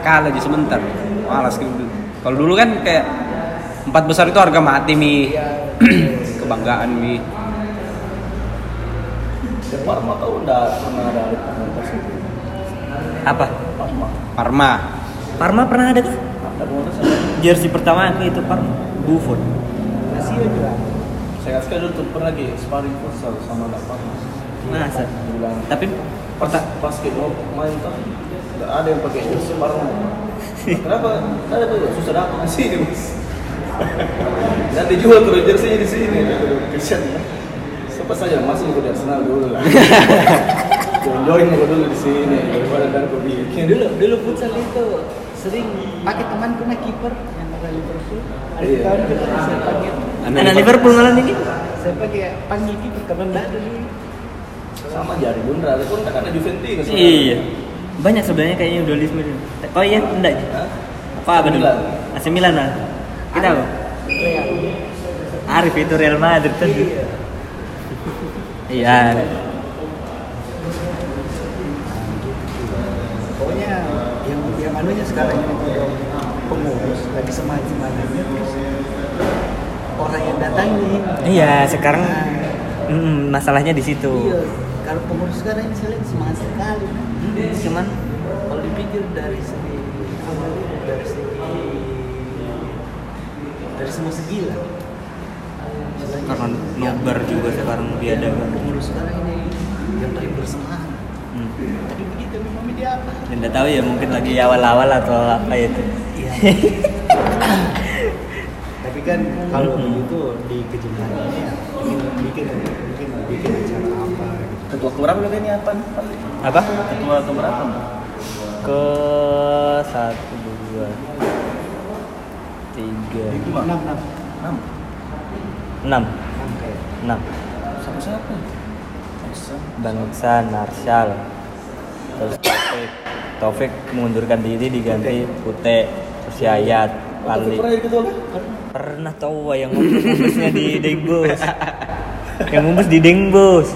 Kalah aja sebentar. Malas gitu. Kalau dulu kan kayak 4 besar itu harga mati mi. Kebanggaan mi. Parma tahu enggak pernah ada komunitas itu? Apa? Parma. Parma pernah ada kah? Ada komunitas apa? Jersey pertama itu Parma. Buffon. Masih ada. Saya sekali dulu pernah lagi sparring futsal sama Pak Parma. Masa? Tapi pas kita main tuh enggak ada yang pakai jersey Parma. Kenapa? Ada tuh susah dapat sih, Mas. Nanti jual tuh jersey di sini. Kesian ya. Apa saja masih ikut Arsenal dulu lah. Join aku dulu di sini daripada kan kopi. Dulu futsal itu sering pakai teman kena kiper yang dari Liverpool. Ada tahun kita saya pakai. Anak Liverpool malam ini saya pakai panggil kiper karena enggak dulu. Sama jari bundar pun tak ada Juventus. Iya. Banyak sebenarnya kayaknya dualisme itu. Oh iya enggak. Apa benar? AC Milan lah. Kita apa? Real. Arif itu Real Madrid kan. Iya. Pokoknya yang anunya sekarang ini pengurus lagi semacam-macamnya orang yang datangin. Iya, sekarang masalahnya di situ. Iya, kalau pengurus sekarang ini saya lihat semangat sekali. Cuman kalau dipikir dari semua segi lah. Karena nobar juga sekarang diadakan. Pengurus sekarang ini yang paling bersemangat. Tapi begitu memang media apa? Tidak tahu ya, mungkin lagi awal-awal atau apa itu. Iya. Tapi kan kalau begitu di kejuaraan ini bikin acara apa? Ketua keberapa ini apa? Ketua keberapa? Ke 1, 2, 3, 6. 6. Siapa? Ikhsan, Arsal. Terus Taufik mengundurkan diri diganti Kutek, terus Yayat, Bali. Pernah tahu yang mumbusnya di Dengbus. Yang mumbus di Dengbus.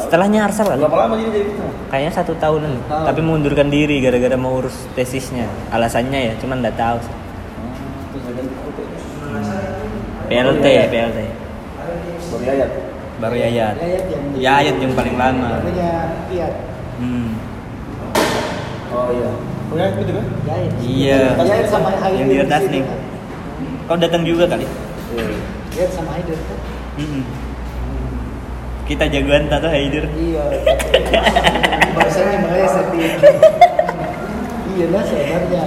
Setelahnya Arsal kan? Berapa lama jadi kita? Kayaknya 1 tahunan. Tapi mengundurkan diri gara-gara mau urus tesisnya. Alasannya ya, cuman enggak tahu. PLT. Baru Yayat. Yayat yang paling lama. Yayat. Oh iya. Yayat gitu kan? Iya. Yayat sama Haidir. Yang di atas nih. Kau datang juga kali? Iya. Yayat sama Haidir tuh. Kita jagoan tato Haidir. Iya. Bahasanya makanya seperti itu. Iya lah sebenarnya.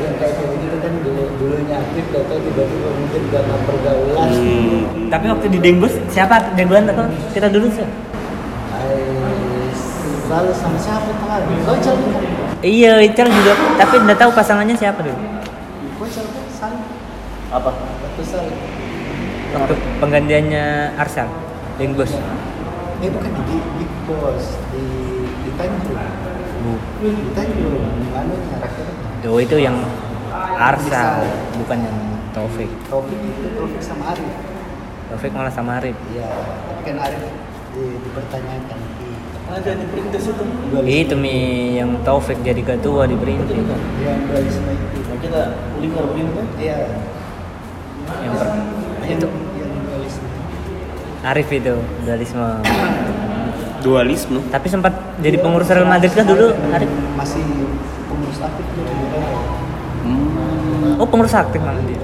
Yang kayak begitu kan dulunya aktif, atau tiba-tiba mungkin karena pergaulan. Tapi waktu di Dengbus siapa jagoan atau kita dulu sih? Lalu sama siapa tengah? Ical. Iya, Ical juga. Tapi nggak tahu pasangannya siapa dulu. Ical kan saling. Apa? Pesal. Waktu penggantiannya Arsal, Dengbus. Ini bukan di Big Boss di Tanjung. Tanjung, anunya rakyat. Oh itu yang Arsal, bukan yang Taufik. Taufik sama Arif. Taufik malah sama Arif. Iya, tapi kan Arif dipertanyakan. Ada di perintah itu. Itu mi yang Taufik jadi ketua di perintah. Iya, dualisme itu. Kita lingkar perintah. Iya. Yang itu yang dualisme. Arif itu dualisme. Dualisme. Tapi sempat jadi pengurus Real Madrid kan dulu, Arif? Masih pengurus aktif dulu. Oh, pengurus aktif malah dia.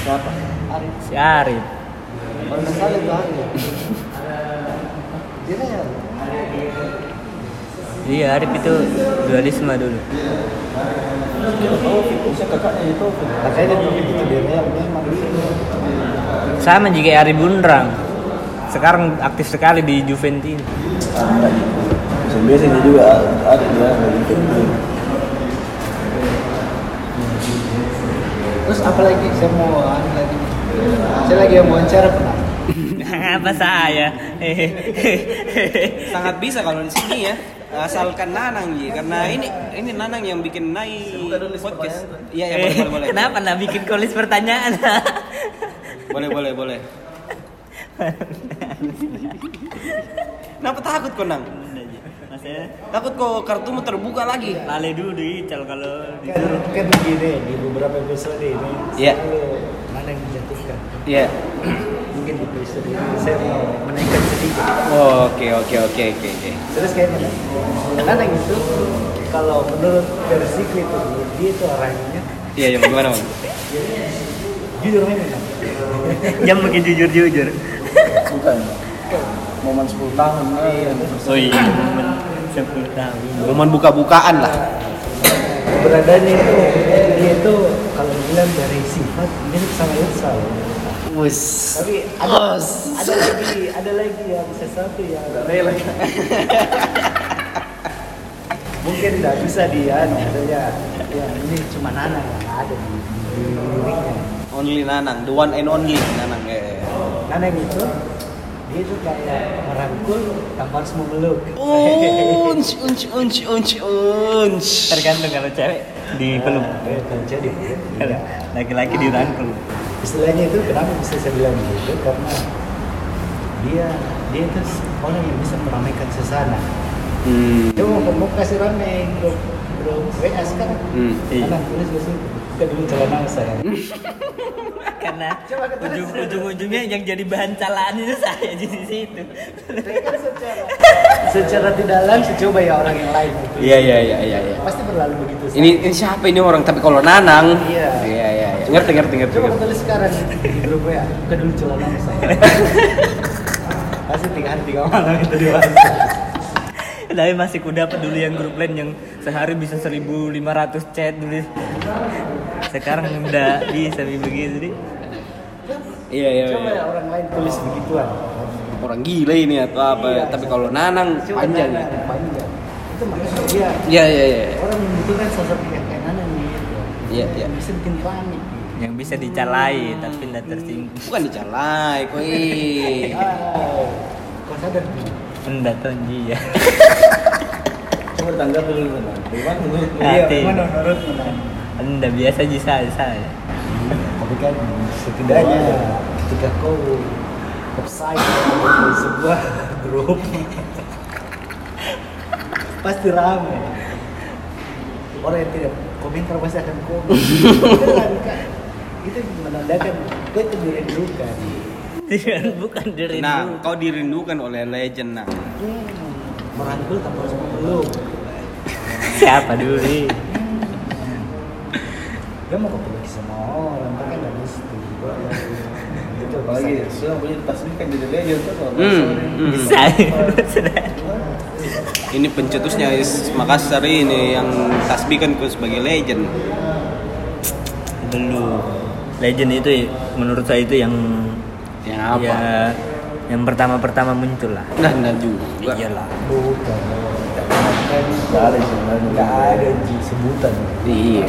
Siapa? Arif. Si Arif. Pernah salah itu Arif. Dia ya. Iya, Arif itu dualisme dulu. Sama juga Arif Bundrang. Sekarang aktif sekali di Juventus. Biasanya juga ada di Juventus. Terus apa lagi? Saya lagi mau wawancara pernah. Apa saya? Sangat bisa kalau di sini ya. Asalkan Nanang ya, karena ini Nanang yang bikin naik podcast. Iya, ya, boleh. Kenapa enggak bikin kolis pertanyaan? Boleh. Kenapa takut kok, Nang? Maksudnya takut kok kartumu terbuka lagi. Lale dulu Ical kalau disuruh. Kan begini di beberapa episode ini. Iya. Nanang dijatuhkan. Iya. Mungkin di episode ini saya mau menaikkan sedikit. Oke. Terus kayak mana? Nanang itu kalau menurut versi itu dia itu orangnya. Iya, yang gimana, Bang? Jujur memang. Jam makin jujur. Bukan. Momen 10 tahun. Momen 10 tahun. Momen buka-bukaan lah. Keberadaannya itu dia itu kalau bilang dari sifat mirip sama Irsal. Wes. Tapi ada lagi yang sesuatu yang rela. Mungkin enggak bisa dia ya. Ya ini cuma Nanang yang ada di dirinya. Only Nanang, the one and only Nanang. Nanang itu dia itu kayak merangkul tanpa harus memeluk. Unch. Tergantung kalau cewek dipeluk. Jadi laki-laki dirangkul. Istilahnya itu kenapa bisa saya bilang begitu karena dia itu orang yang bisa meramaikan suasana. Dia mau kasih ramai bro WA sekarang. Karena tulis ke dulu celana saya. Karena ujung-ujungnya yang jadi bahan celaan itu saya di situ. Kan secara tidak langsung coba ya orang yang lain gitu. Iya. Pasti berlalu begitu. Saya. Ini siapa ini orang tapi kalau Nanang. Iya. Ngerti. Coba tulis sekarang di grup WA, buka dulu celana saya. Masih 3 hari 3 malam itu di WhatsApp. Tapi masih ku dapat dulu yang grup lain yang sehari bisa 1.500 chat dulu. Sekarang udah bisa begitu deh. Iya. Coba ya orang lain tulis begituan. Orang gila ini atau apa? Iya, tapi kalau Nanang panjang. Panjang. Itu maksudnya dia. Iya. Orang membutuhkan sosok kayak Nanang gitu. Iya. Bisa bikin panik. Yang bisa dicalai tapi tidak tersinggung. Bukan dicalai, koi. Kok sadar tuh? Enggak tonji ya. Cuma tanggap dulu Nanang. Memang menurut dia Anda biasa jisa. Tapi kan setidaknya ketika kau website atau sebuah grup pasti ramai. Orang yang tidak komentar pasti akan komen. Itu menandakan kau itu dirindukan. Bukan dirindukan. Nah, kau dirindukan oleh legend Nang. Merangkul tanpa harus memeluk. Siapa dulu nih? Dia mau kepeluk sama orang, kan gak mesti. Itu apalagi, sudah punya tasbihkan di dunia aja tuh. Bisa, ini pencetusnya Aiz Makassar ini yang tasbihkan ku sebagai legend. Dulu legend itu menurut saya itu yang apa? Ya, yang pertama muncul lah. Nah juga. Iyalah. Gak ada sebutan. Iya.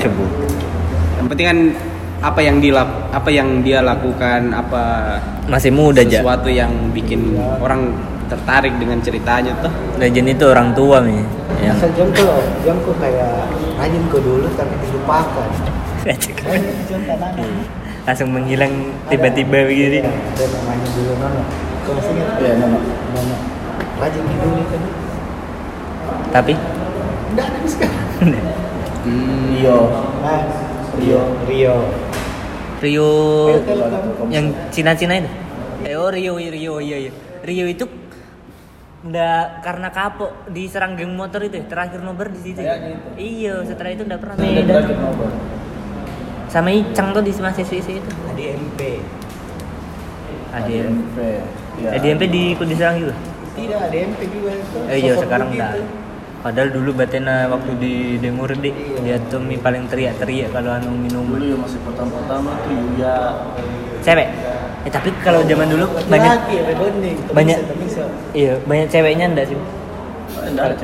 Yang penting kan apa yang dia lakukan apa masih muda aja. Sesuatu yang bikin orang tertarik dengan ceritanya tuh. Legend itu orang tua nih. Ya. Jangko kayak rajin ke dulu tapi dilupakan. Langsung menghilang tiba-tiba begini. Ada namanya dulu Nanang. Kalau singkat? Iya, Momo. Rajin gitu nih tadi. Tapi? Enggak ada sekarang. Rio. Yang Cina-Cina itu? Rio. Rio itu udah karena kapok diserang geng motor itu terakhir nobar di situ. Gitu. Iya, setelah itu enggak pernah Medan. Sama Icang tuh di mahasiswa itu. ADMP. Ya. ADMP diserang juga? Tidak, ADMP juga itu. Iya, sekarang enggak. Padahal dulu Batena waktu di demo Redi, dia tuh paling teriak-teriak kalau anu minuman. Dulu ya masih pertama-tama tuh ya cewek. Ya, tapi kalau zaman dulu banyak ceweknya enggak sih? Enggak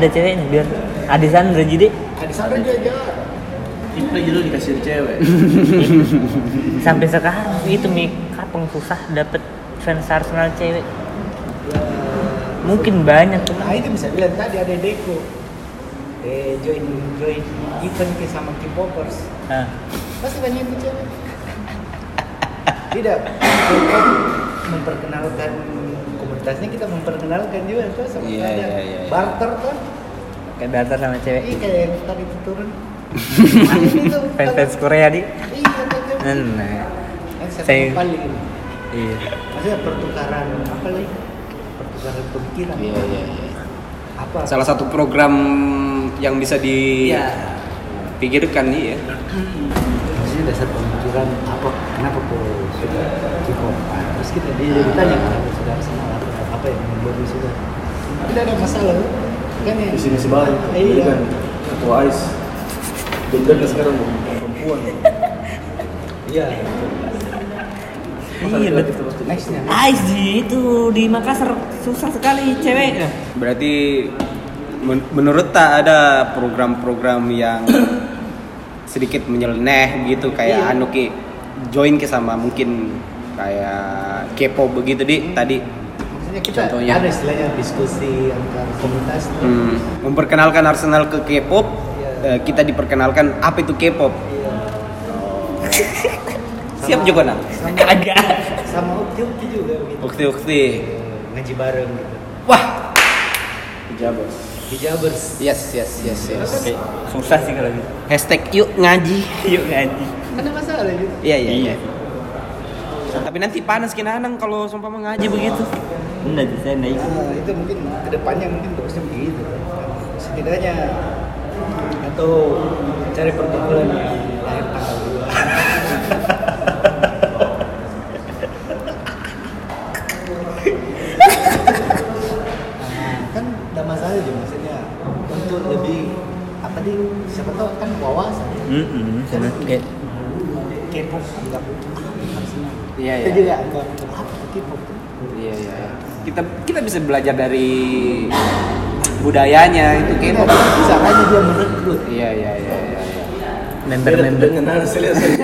ada ceweknya biar Ade Sandra jadi. Ade Sandra aja. Kipli dulu dikasih cewek. Sampai sekarang itu mik kapeng susah dapet fans Arsenal cewek. Mungkin banyak tuh. Nah itu bisa bilang tadi ada Deko. Join event ke sama K-popers. Pasti banyak yang cewek. Tidak, kita memperkenalkan komunitasnya, kita memperkenalkan juga tuh sama iya. Barter kan? Kayak barter sama cewek. Iya kayak yang tadi itu turun. Fans Korea di? Iya kan? Saya paling. Iya. Maksudnya pertukaran apa lagi? Pertukaran pemikiran. Iya. Apa? Salah satu program yang bisa dipikirkan nih ya. Maksudnya dasar pemikiran apa? Kenapa kok sudah dikompar? Terus kita ditanya kenapa sudah semua apa yang membuatnya sudah? Tidak ada masalah kan ya? Di sini sebalik. Iya kan? Ketua Aiz. Bener sekarang perempuan. Iya. Iya betul. Nextnya. Aiz itu di Makassar susah sekali ceweknya. Berarti menurut tak ada program-program yang sedikit menyeleneh gitu kayak anu ki. Join ke sama mungkin kayak kepo begitu tadi. Maksudnya kita contohnya ada istilahnya diskusi antar komunitas. Memperkenalkan Arsenal ke K-pop, kita diperkenalkan apa itu K-pop. Siap juga nak? Agak. Sama ukti-ukti juga begitu. Ukti-ukti. Ngaji bareng gitu. Wah. Hijabers. Yes. Okay. Susah sih kalau gitu. Hashtag yuk ngaji. Ada masalah gitu? Iya. Tapi nanti panas kena Nanang kalau sumpah mengaji begitu. Enggak bisa naik. Itu mungkin kedepannya bagusnya begitu. Setidaknya atau cari perkumpulan yang lahir tanggal 2. Kan ada masalah aja maksudnya untuk lebih apa siapa tahu kan wawasan. Oke. K-pop anggap Arsenal. Iya. Kita juga anggap K-pop tuh. Iya. Kita bisa belajar dari budayanya itu K-pop. Bisa aja dia merekrut. Iya. Member. Kenal selesai.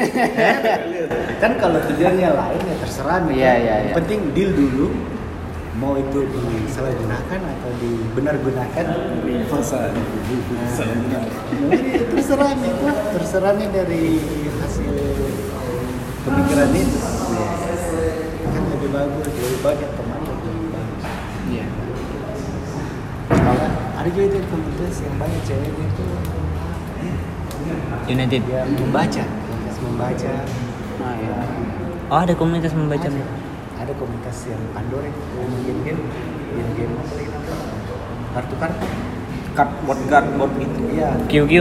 Kan kalau tujuannya lain ya terserah. Iya. Penting deal dulu. Mau itu disalahgunakan atau dibenargunakan terserahnya dari hasil pemikiran itu kan lebih bagus, lebih banyak teman lebih bagus. Iya. Kalau ada juga itu komunitas yang banyak ceweknya itu United ya, membaca. Ya. Oh ada komunitas membaca. Ada komunitas yang pandore, game apa lagi namanya? Kartu board gitu. Iya. QQ.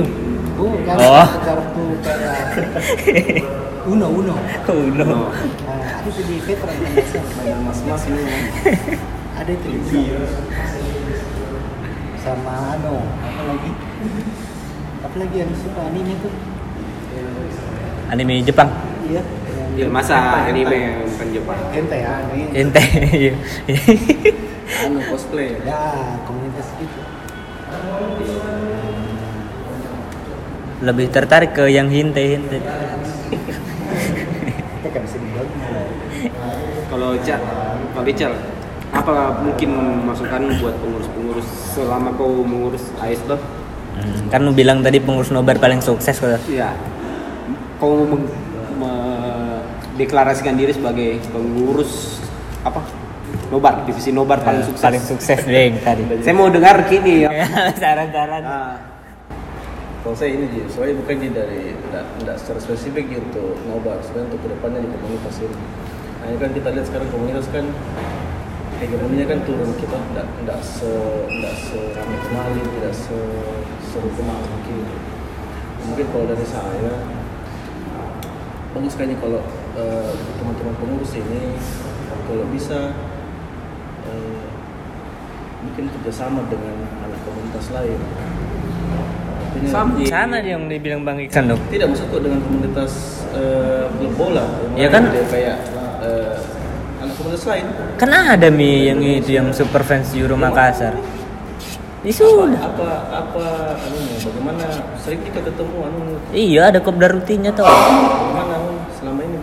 Kartu kayak Uno. Ada itu di veteran banyak mas-mas ini. Ada itu juga. Sama apa lagi yang suka anime tuh? Anime Jepang. Iya. Ya, masa anime yang bukan Jepang. Ente. Iya. Cosplay. Ya, komunitas gitu. Lebih tertarik ke yang hinte. Kita kan bisa dibuat. Kalau Ical, apa mungkin masukan buat pengurus-pengurus selama kau mengurus AIS tuh? Kan lu bilang tadi pengurus nobar paling sukses kau. Iya. Kau mendeklarasikan diri sebagai pengurus apa nobar, divisi nobar paling sukses. Paling sukses deh tadi. Saya mau dengar kini ya. Saran-saran. Kalau saya ini, soalnya bukannya dari tidak secara spesifik untuk nobar, sebenarnya untuk kedepannya di komunitas ini. Hanya kan kita lihat sekarang komunitas kan ekonominya kan turun, kita tidak se ramai kembali, tidak seru kembali mungkin. Mungkin kalau dari saya, bagus kayaknya kalau teman-teman pengurus ini kalau bisa mungkin kerjasama dengan anak komunitas lain. Sama sana yang dibilang Bang Ikhsan dong. Tidak, maksudku dengan komunitas klub bola. Ya kan? Kayak anak komunitas lain. Kan ada mi yang itu yang super fans Euro Makassar. Disuruh bagaimana sering kita ketemu iya, ada kopdar rutinnya tau. Bagaimana selama ini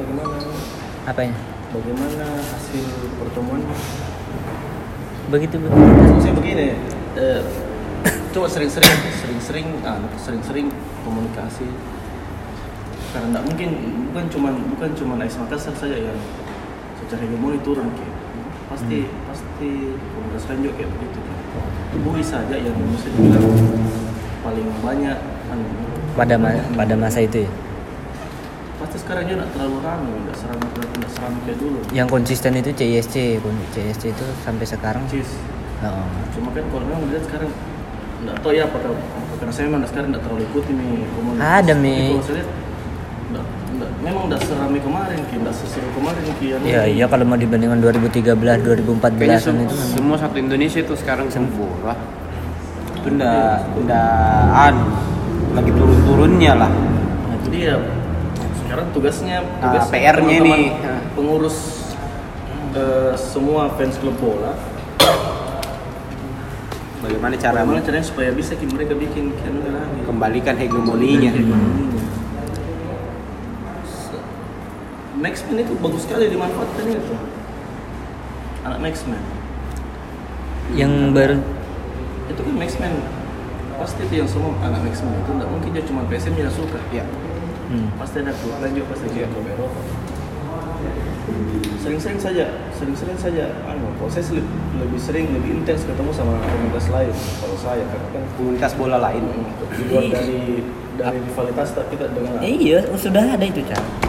apanya? Bagaimana hasil pertemuan? Begitu. Maksudnya begini, coba sering-sering komunikasi. Karena enggak mungkin bukan cuma Aiz Makassar saja yang secara hegemoni turun kayak. Pasti komunitas lain juga kayak begitu. Bui saja yang mesti dibilang paling banyak pada masa itu ya. Pasti sekarang dia enggak terlalu ramai, enggak seramai kayak dulu. Yang konsisten itu CISC itu sampai sekarang. Oh. Cuma kan kalau memang lihat sekarang enggak tahu ya apakah karena saya memang sekarang enggak terlalu ikut ini komunitas. Ada mi. Memang enggak seramai kemarin, enggak seseru kemarin kian. Ya, iya kalau mau dibandingkan 2013, 2014 itu semua satu Indonesia itu sekarang sempur lah. Itu udah lagi turun-turunnya lah. Nah, itu dia. Sekarang tugas PR-nya ini pengurus semua fans klub bola. Bagaimana caranya supaya bisa mereka bikin kembalikan hegemoninya. Maxman itu bagus sekali dimanfaatkan itu. Anak Maxman. Yang baru itu kan Maxman. Pasti itu yang semua anak Maxman itu enggak mungkin dia cuma PSM yang suka. Iya. Pasti ada keluar juga pasti dia Kobero. Sering-sering saja. Proses lebih intens ketemu sama komunitas lain kalau saya kan komunitas bola lain di luar dari rivalitas kita dengan. Iya, sudah ada itu, Cak.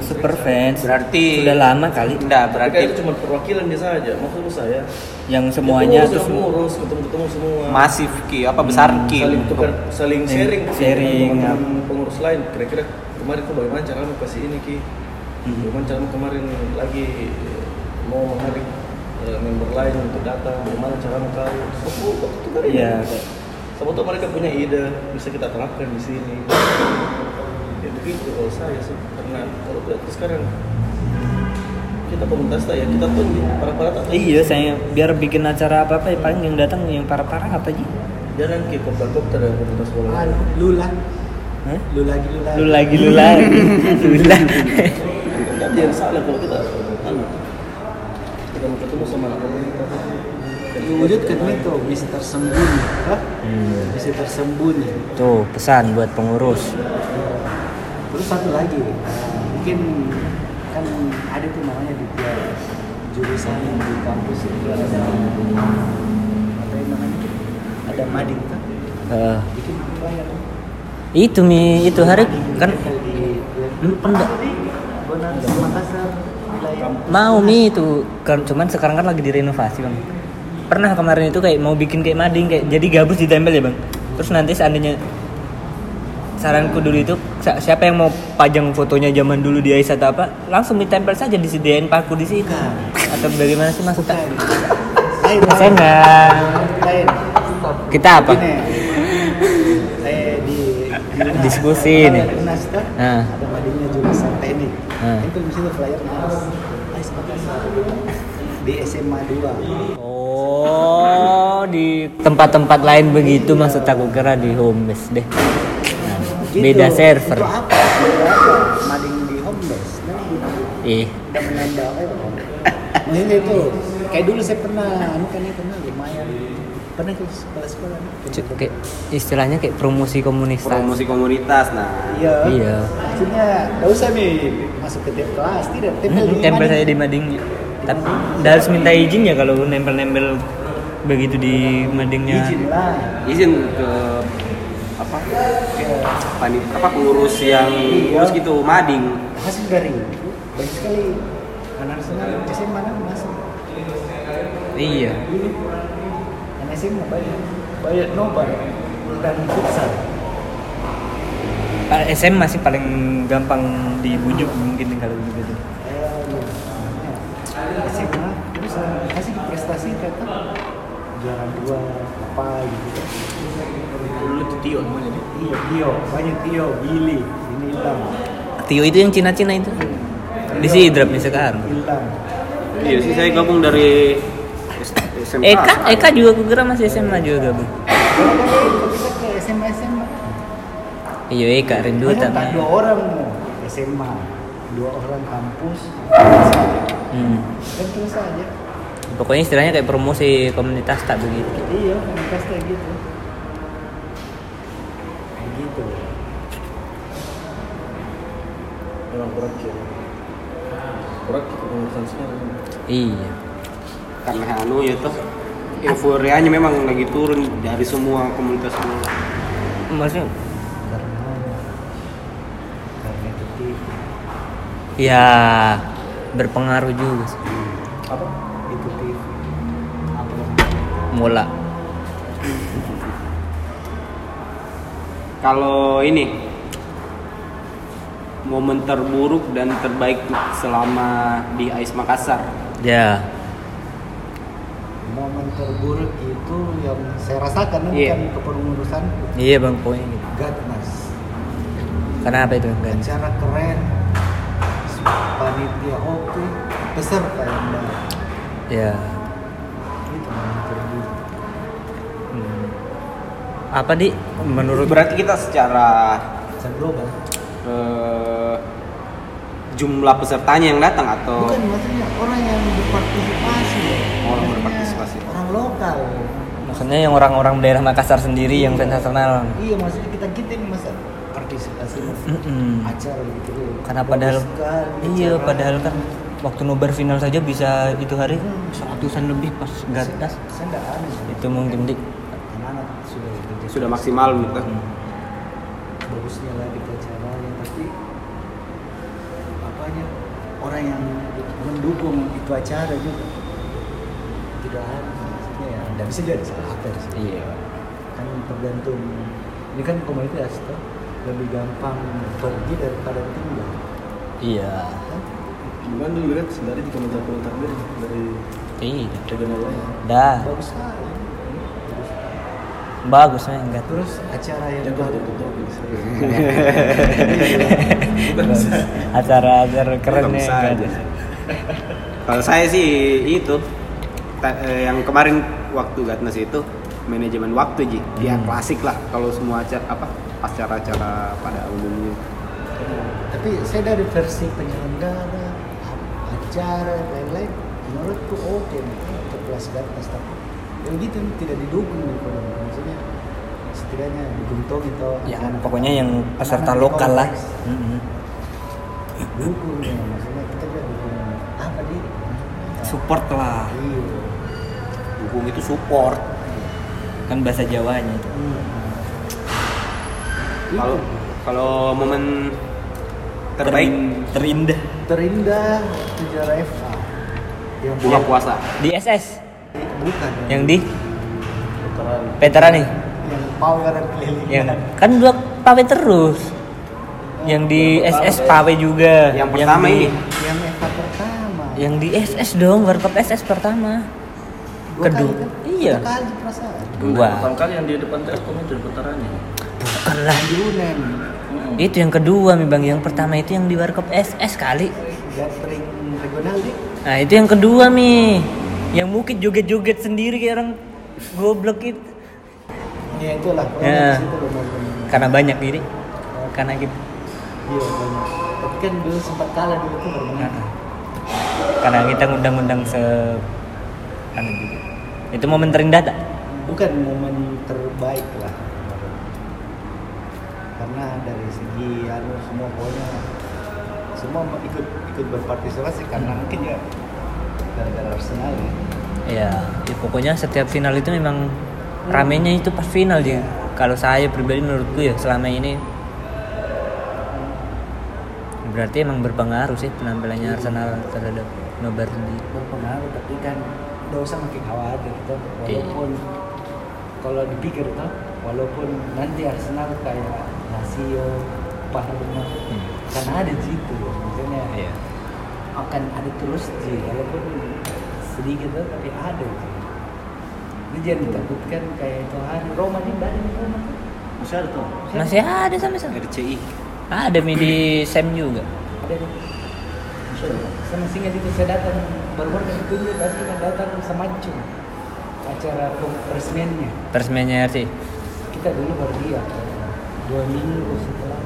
Super fans berarti sudah lama kali. Enggak, berarti itu cuma perwakilan dia saja. Maksud saya yang semuanya itu ngurus ketemu semua. Masif ki, besar ki. Saling sharing pengurus lain. Kira-kira kemarin tuh bagaimana cara mau kasih ini ki? Bagaimana cara kemarin lagi mau menarik member lain untuk datang? Bagaimana cara tahu? Itu kan ya. Sama tuh mereka punya ide bisa kita terapkan di sini. Ya begitu kalau saya sih, karena kalau berarti sekarang kita komunitas lah ya, kita pun para-para tak. Iya, saya biar bikin acara apa-apa ya, paling yang datang yang para-para apa aja. Jangan ke kopdar-kopdar dari komunitas bola. Lu lagi. Tapi yang salah kalau kita mau ketemu sama komunitas. Wujud itu bisa tersembunyi. Bisa tersembunyi. Tuh, pesan buat pengurus. Terus satu lagi, mungkin kan ada tuh namanya di tiap jurusan di kampus itu ada mading kan? Bikin banyak. Itu mi, itu hari kan? Mau mi itu, cuman sekarang kan lagi direnovasi bang. Pernah kemarin itu kayak mau bikin kayak mading kayak jadi gabus ditempel ya bang. Terus nanti seandainya saranku dulu itu siapa yang mau pajang fotonya zaman dulu di Aiz atau apa langsung ditempel saja disediain paku di situ atau bagaimana sih maksud tak? Saya enggak. Kita apa? Saya diskusi nih. Nah, ada madingnya jurusan teknik. Itu di situ flyer Aiz Makassar di SMA 2. Oh, di tempat-tempat lain begitu maksud aku kira di home base deh. Gitu. Beda server. Itu apa? Mading di home base. Udah menambah apa? Ini itu. Kayak dulu saya pernah lumayan. Pernah ke sekolah-sekolah. Kayak istilahnya kayak promosi komunitas. Promosi komunitas. Nah. Iya. Maksudnya enggak usah nih masuk ke tiap kelas, tidak tempel di mading. Tempel saya di madingnya. Tapi udah harus minta izin ya kalau nempel-nempel begitu di madingnya. Izin ke apa? Panik apa pengurus yang ngurus gitu mading. Masih garing. Baik sekali. Anak-anak di mana masuk? Iya. Anak sih mau bayar nobar dan futsal. SM masih paling gampang dibujuk mungkin kalau begitu. SMA terus kasih prestasi kata jalan dua apa gitu. Dulu tuh Tio namanya nih. Iya Tio, banyak Tio, Billy, ini hitam. Tio itu yang Cina-Cina itu. Di sini drop nih sekarang. Hitam. Iya sih saya gabung dari SMA. Eka juga kira masih SMA juga gabung. SMA. Iya Eka rindu sama. Dua orang SMA, dua orang kampus. Tentu saja. Pokoknya istilahnya kayak promosi komunitas tak begitu. Iya, komunitas kayak gitu. Begitu. Memang berat sih. Berat komunitasnya. Iya. Karena anu ya toh euforianya memang lagi turun dari semua komunitas semua. Maksudnya? Karena itu. Ya. Berpengaruh juga sih. Apa? Itu TV. Apa? Mola. Kalau ini momen terburuk dan terbaik selama di Aiz Makassar. Ya. Momen terburuk itu yang saya rasakan kan kepengurusan. Iya bang poin. Gatnas. Kenapa itu? Acara keren. Panitia oke, peserta yang baik. Ya. Itu yang terjadi. Apa di? Menurut berarti kita secara global jumlah pesertanya yang datang atau? Bukan maksudnya orang yang berpartisipasi. Orang berpartisipasi. Orang lokal. Maksudnya yang orang-orang daerah Makassar sendiri yang sensasional. Iya maksudnya kita ini masalah. Partisipasi acara gitu loh. Karena padahal padahal kan waktu nobar final saja bisa itu hari 100-an lebih pas Gatnas. Itu mungkin dik. Anak-anak sudah maksimal gitu. Bagusnya lah di acara yang pasti apanya orang yang mendukung itu acara juga. Tidak maksudnya ya enggak bisa jadi salah sih. Iya. Kan tergantung ini kan komunitas tuh. Lebih gampang pergi daripada tinggal. Iya. Gimana dulu lihat sendiri di komentar-komentar dari regional lain. Dah. Bagus sekali. Bagus ya enggak. Terus acara yang acara kerennya. Kalau saya sih itu yang kemarin waktu Gatnas itu manajemen waktu ji. Ya klasik lah kalau semua acara acara pada umumnya. Tapi saya dari versi penyelenggara acara lain-lain menurutku oke untuk kelas Gatnas tapi yang gitu tidak didukung kalau maksudnya setidaknya didukung gitu ya pokoknya yang peserta lokal lah. Dukung ya maksudnya kita juga dukung apa di support lah. Iya. Dukung itu support. Kan bahasa Jawanya itu. Kalau momen terbaik terindah sejarah FA yang buka puasa di SS bukan yang di Veteran nih yang pawe keliling yang kan dua pawe terus yang di SS pawe juga yang pertama ini yang FA pertama yang di SS dong World Cup SS pertama kedua kan? Iya dua pertama kali yang di depan TSKOM itu Veterannya bukan lah di UNEM. Itu yang kedua nih bang, yang pertama itu yang di Warkop SS kali. Gathering regional nih. Nah itu yang kedua nih, yang mungkin joget-joget sendiri kayak orang goblok itu. Ya itulah. Ya. Karena banyak diri, karena gitu. Iya banyak. Tapi kan dulu sempat kalah dulu tuh benar. Karena kita ngundang-undang anu gitu. Itu momen terindah tak? Bukan momen terbaik lah. Karena dari segi semua pokoknya semua ikut berpartisipasi karena mungkin ya gara-gara Arsenal ya. Iya, ya, pokoknya setiap final itu memang ramenya itu pas final dia. Kalau saya pribadi menurutku ya selama ini berarti emang berpengaruh sih penampilannya Arsenal terhadap nobar sendiri. Berpengaruh, tapi kan nggak usah makin khawatir gitu. Walaupun kalau dipikir tuh, walaupun nanti Arsenal kayak Lazio, Parma, karena ada gitu, maksudnya akan ada terus sih, walaupun sedikit tuh tapi ada. Ini jangan ditakutkan kayak itu ada. Roma nih banyak nih Roma tuh. Masih ada tuh. Masih ada sama-sama. RCI. Ada di SEM juga. Ada. Sama singkat itu saya datang baru-baru dari Tunggul, tapi kan datang sama Acung acara peresmiannya RC. Kita dulu baru dia 2 minggu setelah.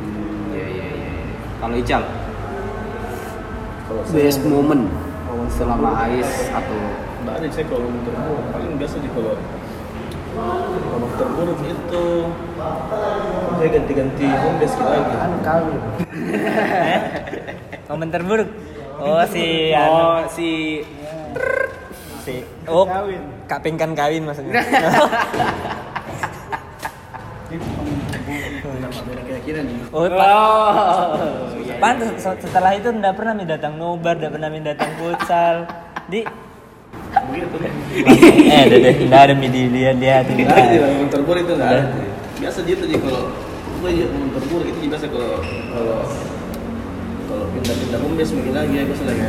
Iya. Kalau Ical, best moment selama Aiz atau banyak sih kalau terburuk, paling biasa di kolor. Kalau terburuk itu saya ganti-ganti home base kita lagi. Kali. Komen terburuk. Oh, Kak Pingkan kawin maksudnya. Setelah itu ndak pernah mi datang nobar, ndak pernah mi datang futsal. Di ndak ada mi dilihat-lihat itu. Terbur itu ndak ada. Biasa gitu aja kalau terbur itu biasa kalau pindah-pindah membes mungkin lagi ya biasa lagi.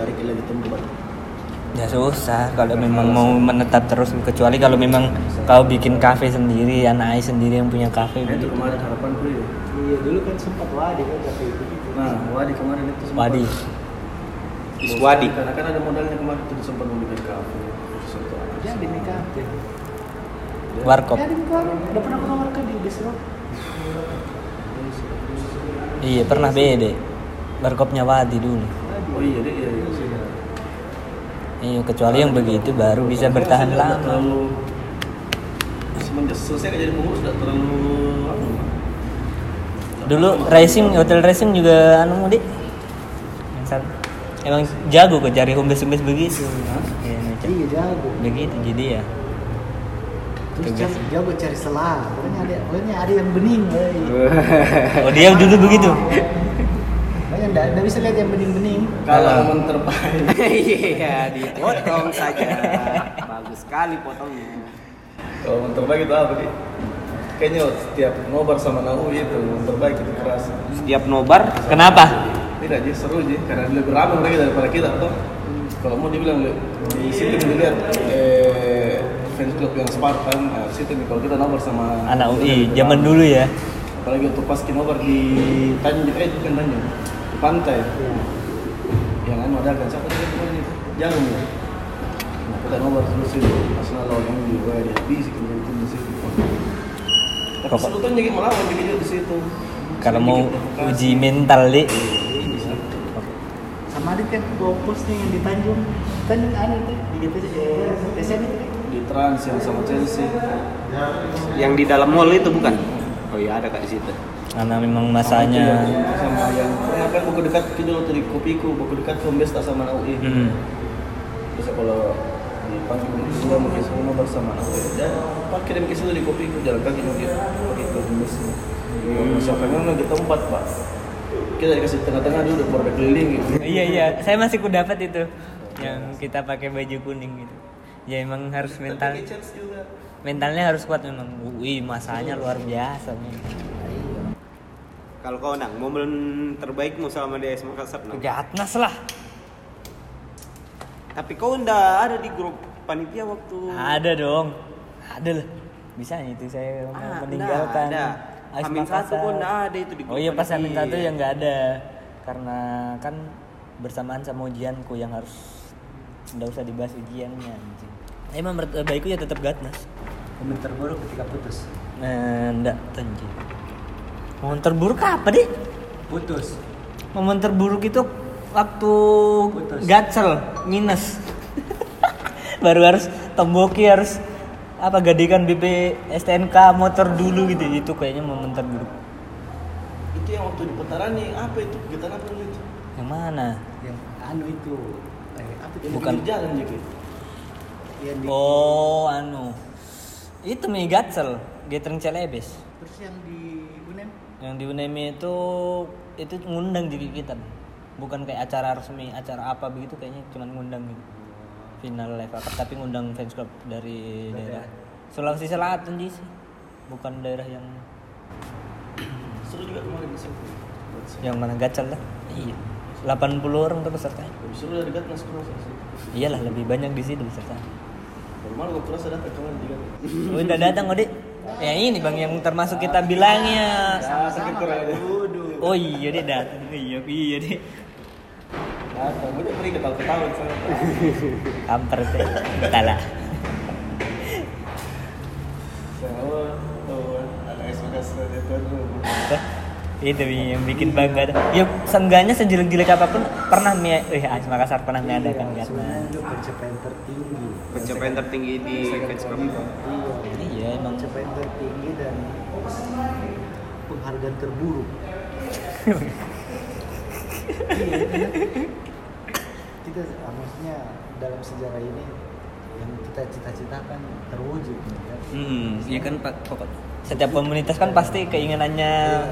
Cari lagi tempat. Ya susah kalau memang mau menetap terus, kecuali kalau memang kau bikin kafe sendiri, anak Aiz sendiri yang punya kafe. Nah, itu kemarin harapan dulu ya. Iya, dulu kan sempat Wadi kan kafe itu. Nah, Wadi kemarin itu sempat. Wadi. Iswadi. Karena kan ada modalnya kemarin itu sempat membuat kafe. Ya di kafe. Warkop. Ya di warkop. Udah pernah ke warkop di Desro? Iya, pernah BD. Warkopnya Wadi dulu. Oh iya, iya. Iya, kecuali yang begitu baru bisa bertahan lama. Selesai jadi pengurus tidak terlalu dulu racing, hotel racing juga anu mudik. Emang jago kok cari humbes-humbes begitu. Iya, jago. Begitu jadi ya. Terus jago cari selang. Pokoknya ada yang bening. Oh, dia dulu begitu. Nggak bisa lihat yang bening-bening. Kalau momen terbaik. Iya, dipotong saja. Bagus sekali potongnya. Kalau momen terbaik itu apa sih? Kayaknya setiap nobar sama Nahu itu momen terbaik itu keras. Setiap nobar? Kenapa? Tidak aja seru aja, karena lebih ramai mereka daripada kita tuh. Kalau mau dibilang di situ dilihat fans club yang Spartan, situ kalau kita nobar sama anak UI zaman dulu ya. Apalagi untuk pas nobar di Tanjung, pantai yang anu ada kan siapa tadi kemarin itu jarum ya kita ngobrol terus itu asal lawan yang di WDB sih kemudian di situ tapi sebetulnya jadi melawan begitu di situ kalau mau uji mental deh sama ada kan gua post nih yang di Tanjung anu itu di GTC di Trans yang sama Chelsea yang di dalam mall itu bukan oh iya ada kak di situ. Karena memang masanya sama yang kan buku dekat itu loh dari kopiku buku dekat kombes tak sama UI. Terus kalau di panggung dua mungkin semua bersama UI dan pak kirim ke situ di kopiku jalan kaki mungkin begitu kombes. Sampai mana kita empat pak kita dikasih tengah-tengah dulu berbagai keliling gitu. Iya saya masih ku dapat itu yang kita pakai baju kuning gitu. Ya emang harus mentalnya harus kuat memang UI masanya luar biasa. Kalau kau nang, momen terbaikmu selama di Aiz Makassar nang? Gatnas lah. Tapi kau ndak ada di grup panitia waktu? Ada dong. Ada lah. Bisa itu saya meninggalkan. Ada. Amin satu pun ndak ada itu di grup. Oh iya pas amin satu yang nggak ada. Karena kan bersamaan sama ujianku yang harus ndak usah dibahas ujiannya. Emang terbaikku ya tetap Gatnas. Momen terburuk ketika putus? Ndak tenji. Momen terburuk apa deh? Putus. Momen terburuk itu waktu putus. Gatzel minus. Baru harus temboki harus gadekan BP STNK motor dulu gitu. Itu kayaknya momen terburuk. itu yang waktu di putaran nih, apa itu? Kegiatan apa dulu itu? Yang mana? Yang anu itu apa itu? Bukan jalan gitu. Di... Oh, anu. Itu nih Gatzel, Gathering Celebes. Terus yang di UNEM? Yang di UNEM itu ngundang juga kita. Bukan kayak acara resmi, acara apa begitu kayaknya, cuma ngundang gitu. Final live apa, tapi ngundang fans club dari daerah Sulawesi Selatan sih. Bukan daerah yang seru juga kemarin sih. Yang mana Gatzel lah. Iya. 80 orang tuh pesertanya. Lebih seru dari Gatnas sih. Iyalah, lebih banyak di sini pesertanya. Normal gue kurasa datang kawan juga. Udah datang Ode. Ya ini Bang yang termasuk kita bilangnya. Sama-sama kurang duduk. Oh iya dia datang. Iya dia. Datang udah pergi ketawa-ketawa sama. Kamper teh. Betala. Sama tuh ada Aiz Makassar dia tuh. Itu yang bikin bangga. Ya seenggaknya sejelek-jelek apapun pernah Aiz Makassar pernah mengadakan kan. Pencapaian tertinggi di fans club. Iya, emang pencapaian tertinggi dan penghargaan terburuk. Kita maksudnya dalam sejarah ini yang kita cita-citakan terwujud. Iya kan Pak, setiap komunitas kan pasti keinginannya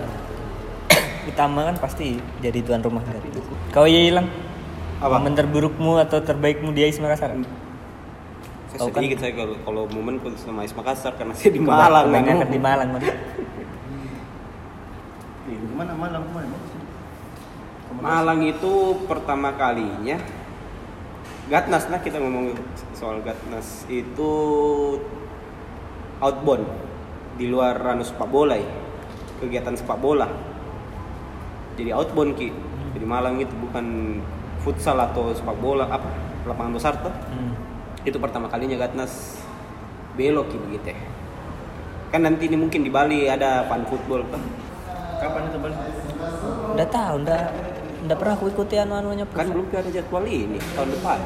utama kan pasti jadi tuan rumah kan. Kau hilang apa? Momen terburukmu atau terbaikmu di Aiz Makassar? Saya sedikit kan? Saya kalau momen sama Aiz Makassar karena saya di Malang. Kan di Malang kan. Gimana Malang kemarin? Malang itu pertama kalinya Gatnas lah, kita ngomong soal Gatnas itu outbound di luar ranah sepak bola ya. Kegiatan sepak bola. Jadi outbound Ki. Jadi Malang itu bukan futsal atau sepak bola apa lapangan besar tuh. Itu pertama kalinya Gatnas belok gitu ya. Kan nanti ini mungkin di Bali ada fan football kan. Kapan itu Bali? Udah tahu, udah pernah aku ikuti anu-anunya. Kan belum ada jadwal ini tahun depan.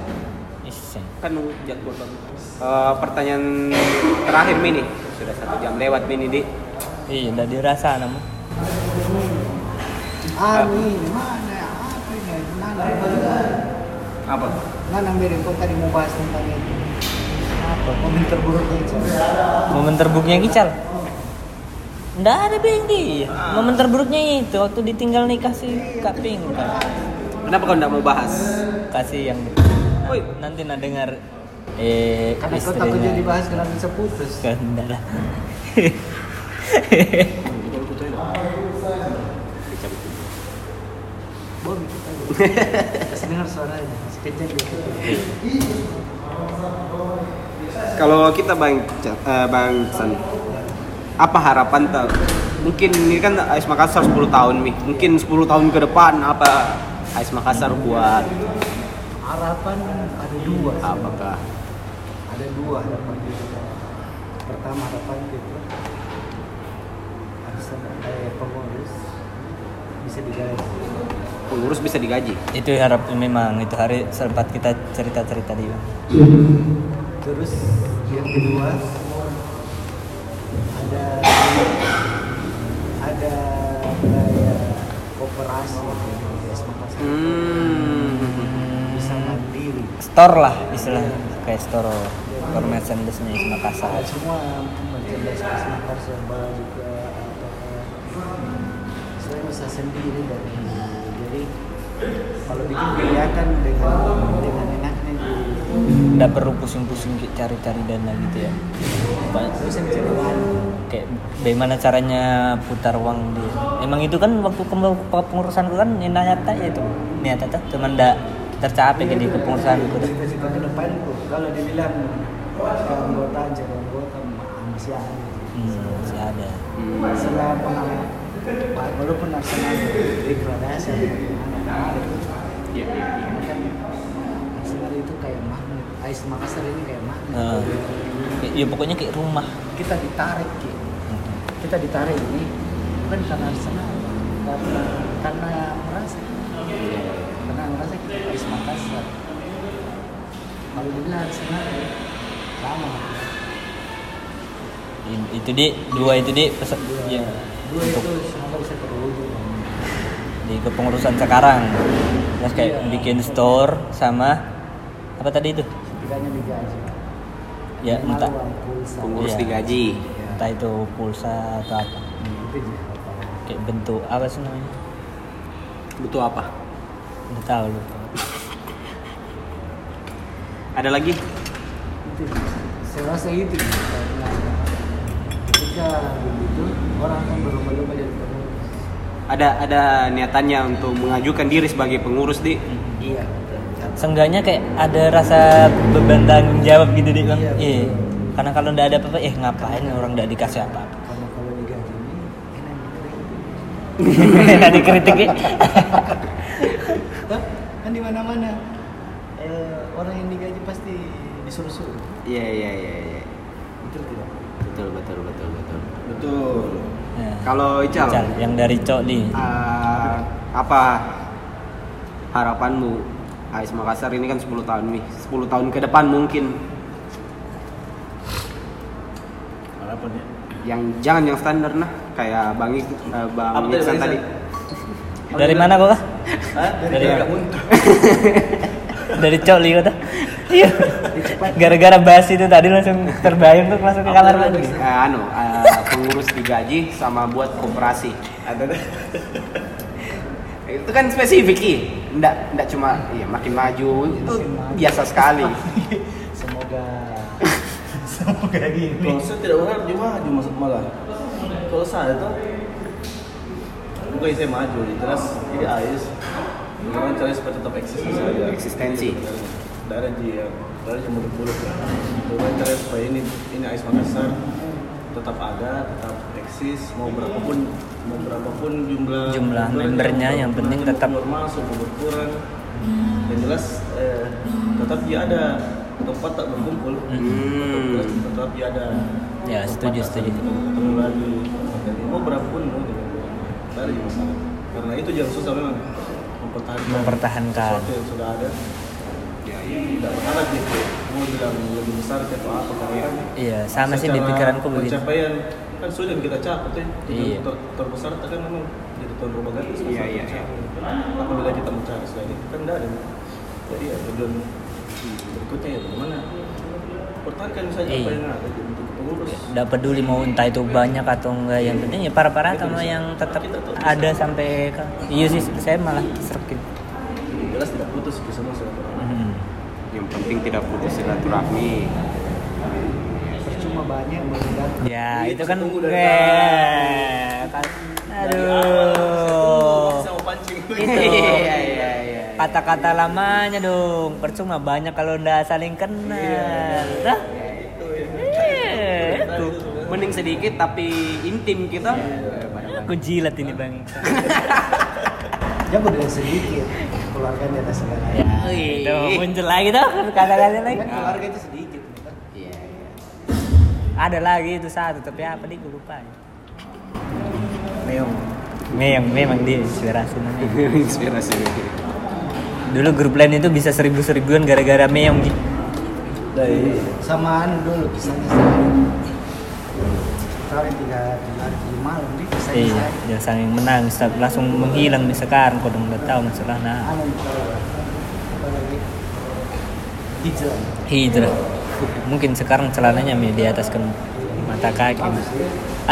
Kan jadwal baru. Pertanyaan terakhir ini sudah 1 jam lewat ini Dik. Iya, udah dirasa namu. Amin, apa? Nanang bilang kau tadi mau bahas tentang itu. Apa? Momen terburuknya Ical. Momen terburuknya Ical? Nggak ada bang dia. Momen terburuknya itu waktu ditinggal nikah si Kak Ping. Kenapa kau nggak mau bahas? Kasih yang. Woi, nanti nak dengar. Karena kau takutnya dibahas karena bisa putus. Nggak lah. Boleh kita kasih dengar suaranya, sekejap gitu. Kalau kita Bang San, apa harapan tak? Mungkin ini kan Aiz Makassar 10 tahun nih. Mungkin 10 tahun ke depan apa Aiz Makassar buat? Harapan ada 2. Apakah? Ada 2 harapan kita. Pertama harapan kita harus ada pengurus bisa digaji. Pengurus bisa digaji. Itu harap memang itu hari sempat kita cerita-cerita dia. Terus yang kedua ada budaya koperasi bisa mandiri. Store lah istilahnya kayak store merchandise-nya Aiz Makassar. Semua merchandise Aiz Makassar juga selain bisa sendiri dari. Jadi kalau bikin kegiatan dengan enaknya nggak perlu pusing-pusing cari-cari dana gitu ya. Terus yang kedua kayak bagaimana caranya putar uang dia. Emang itu kan waktu kepengurusanku kan nyata ya itu. Nyata tuh cuma ndak tercapai ke di kepengurusanku. Cita-cita ke depanku kalau dibilang anggota masih ada. Masih ada. Selama walaupun Arsenal degradasi kan Arsenal itu kayak magnet, Aiz Makassar ini kayak magnet ya pokoknya kayak rumah kita ditarik gitu. Kita ditarik ini bukan karena Arsenal karena merasa kita Aiz Makassar. Kalau dibilang Arsenal lama Itu di dua itu di pesan ya. Dua itu semoga bisa terwujud di kepengurusan sekarang. Terus kayak iya, bikin store sama apa tadi itu? Setidaknya digaji. Ya, entah pengurus digaji. Ya. Entah itu pulsa atau apa. Kayak bentuk apa sih namanya? Bentuk apa? Enggak tahu lu. Ada lagi? Itu. Saya rasa itu. Ketika begitu orang akan berlomba-lomba jadi pengurus. Ada niatannya untuk mengajukan diri sebagai pengurus di. Iya. Seenggaknya kayak ada rasa beban tanggung jawab gitu deh bang. Iya. Iya. Karena kalau nggak ada apa-apa, ngapain karena orang nggak dikasih apa-apa. Karena kalau digaji ini, enak dikritik. Enak kan di mana-mana orang yang digaji pasti disuruh-suruh. Iya. Betul tidak? Betul. Ya. Kalau Ical, yang dari Cokli, apa harapanmu? Aiz Makassar ini kan 10 tahun nih, 10 tahun ke depan mungkin. Harapannya? Yang jangan yang standar nah, kayak Bang Ikhsan tadi. Dari mana kok? Dari dari Cokli kata. Iya. Gara-gara bahas itu tadi langsung terbayang tuh langsung ke kamar lagi. Pengurus digaji sama buat koperasi. Itu kan spesifik ya. Enggak cuma ya makin maju itu biasa sekali. Semoga gini. Maksud tidak orang cuma maju masuk Malang. Kalau saya itu bukan saya maju, terus jadi Aiz. Gimana caranya supaya tetap eksis saja? Eksistensi. Dari mulut-mulut lah. Gimana caranya supaya ini Aiz Makassar tetap ada, tetap eksis, mau berapapun jumlah membernya, yang penting tetap normal, semua berkurang. Yang jelas tetap dia ada tempat tak berkumpul. Tetap dia ada. Ya, setuju. Ketemu lagi. Mau berapapun mau gitu. Tidak ada masalah. Karena itu jangan susah memang. mempertahankan sesuatu yang sudah ada ya tidak berharap gitu mau bilang lebih besar atau apa karena iya sama sih di pikiranku begitu pencapaian kan sudah kita capai iya. Terbesar kan memang jadi tuan rumah gratis iya apabila kita mencari selain itu kan tidak ada jadi ya tujuan berikutnya ya bagaimana pertahankan saja apa yang ada untuk pengurus tidak peduli mau entah itu banyak atau enggak yang penting ya para-para sama yang tetap ada sampai iya sih saya malah serkin jelas tidak putus di semua silaturahmi yang penting tidak putus silaturahmi percuma banyak bergantung ya itu kan aduh itu kata-kata lamanya dong percuma banyak kalau ndak saling kenal dah itu mending sedikit tapi intim kita aku jilat ini bang jangan bilang sedikit keluarganya atas segala itu muncul lagi tuh kata-kata lagi keluarga itu sedikit ada lagi itu satu tapi apa nih gue lupa memang dia inspirasi dulu grup lain itu bisa 1000-an gara-gara meong gitu. Dari samaan dulu kisahnya sekarang 3 malam nih kisahnya. Iya, saling menang langsung menghilang di sekarang kok dong enggak tahu masalah nah. Hijrah. Mungkin sekarang celananya di atas mata kaki.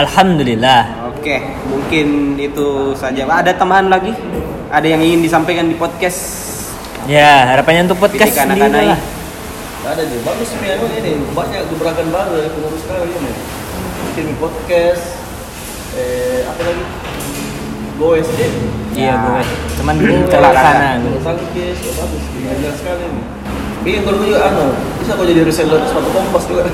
Alhamdulillah. Oke, mungkin itu saja. Ada tambahan lagi? Ada yang ingin disampaikan di podcast? Ya, harapannya untuk podcast ini lah. Ada juga bagus piano ini, banyak gebrakan baru dari pengurus kali ini. Bikin podcast, apa lagi? Goes deh. Iya, goes. Cuman celah sana. Sangkis, bagus. Jelas sekali ini. Bikin kalau juga bisa kok jadi reseller sepatu kompas juga.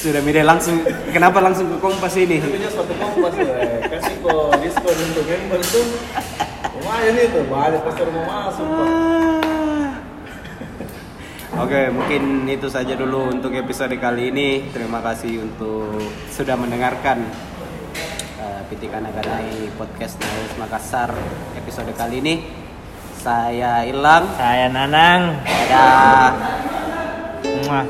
Sudah mirip langsung, kenapa langsung ke Kompas ini? Tentunya suatu Kompas ya, kasih kok diskon untuk member itu lumayan itu, balik pasar mau masuk kok. Oke, mungkin itu saja dulu untuk episode kali ini. Terima kasih untuk sudah mendengarkan P.T. Kanakanae podcast Aiz Makassar episode kali ini. Saya Ilang, saya Nanang, dadah.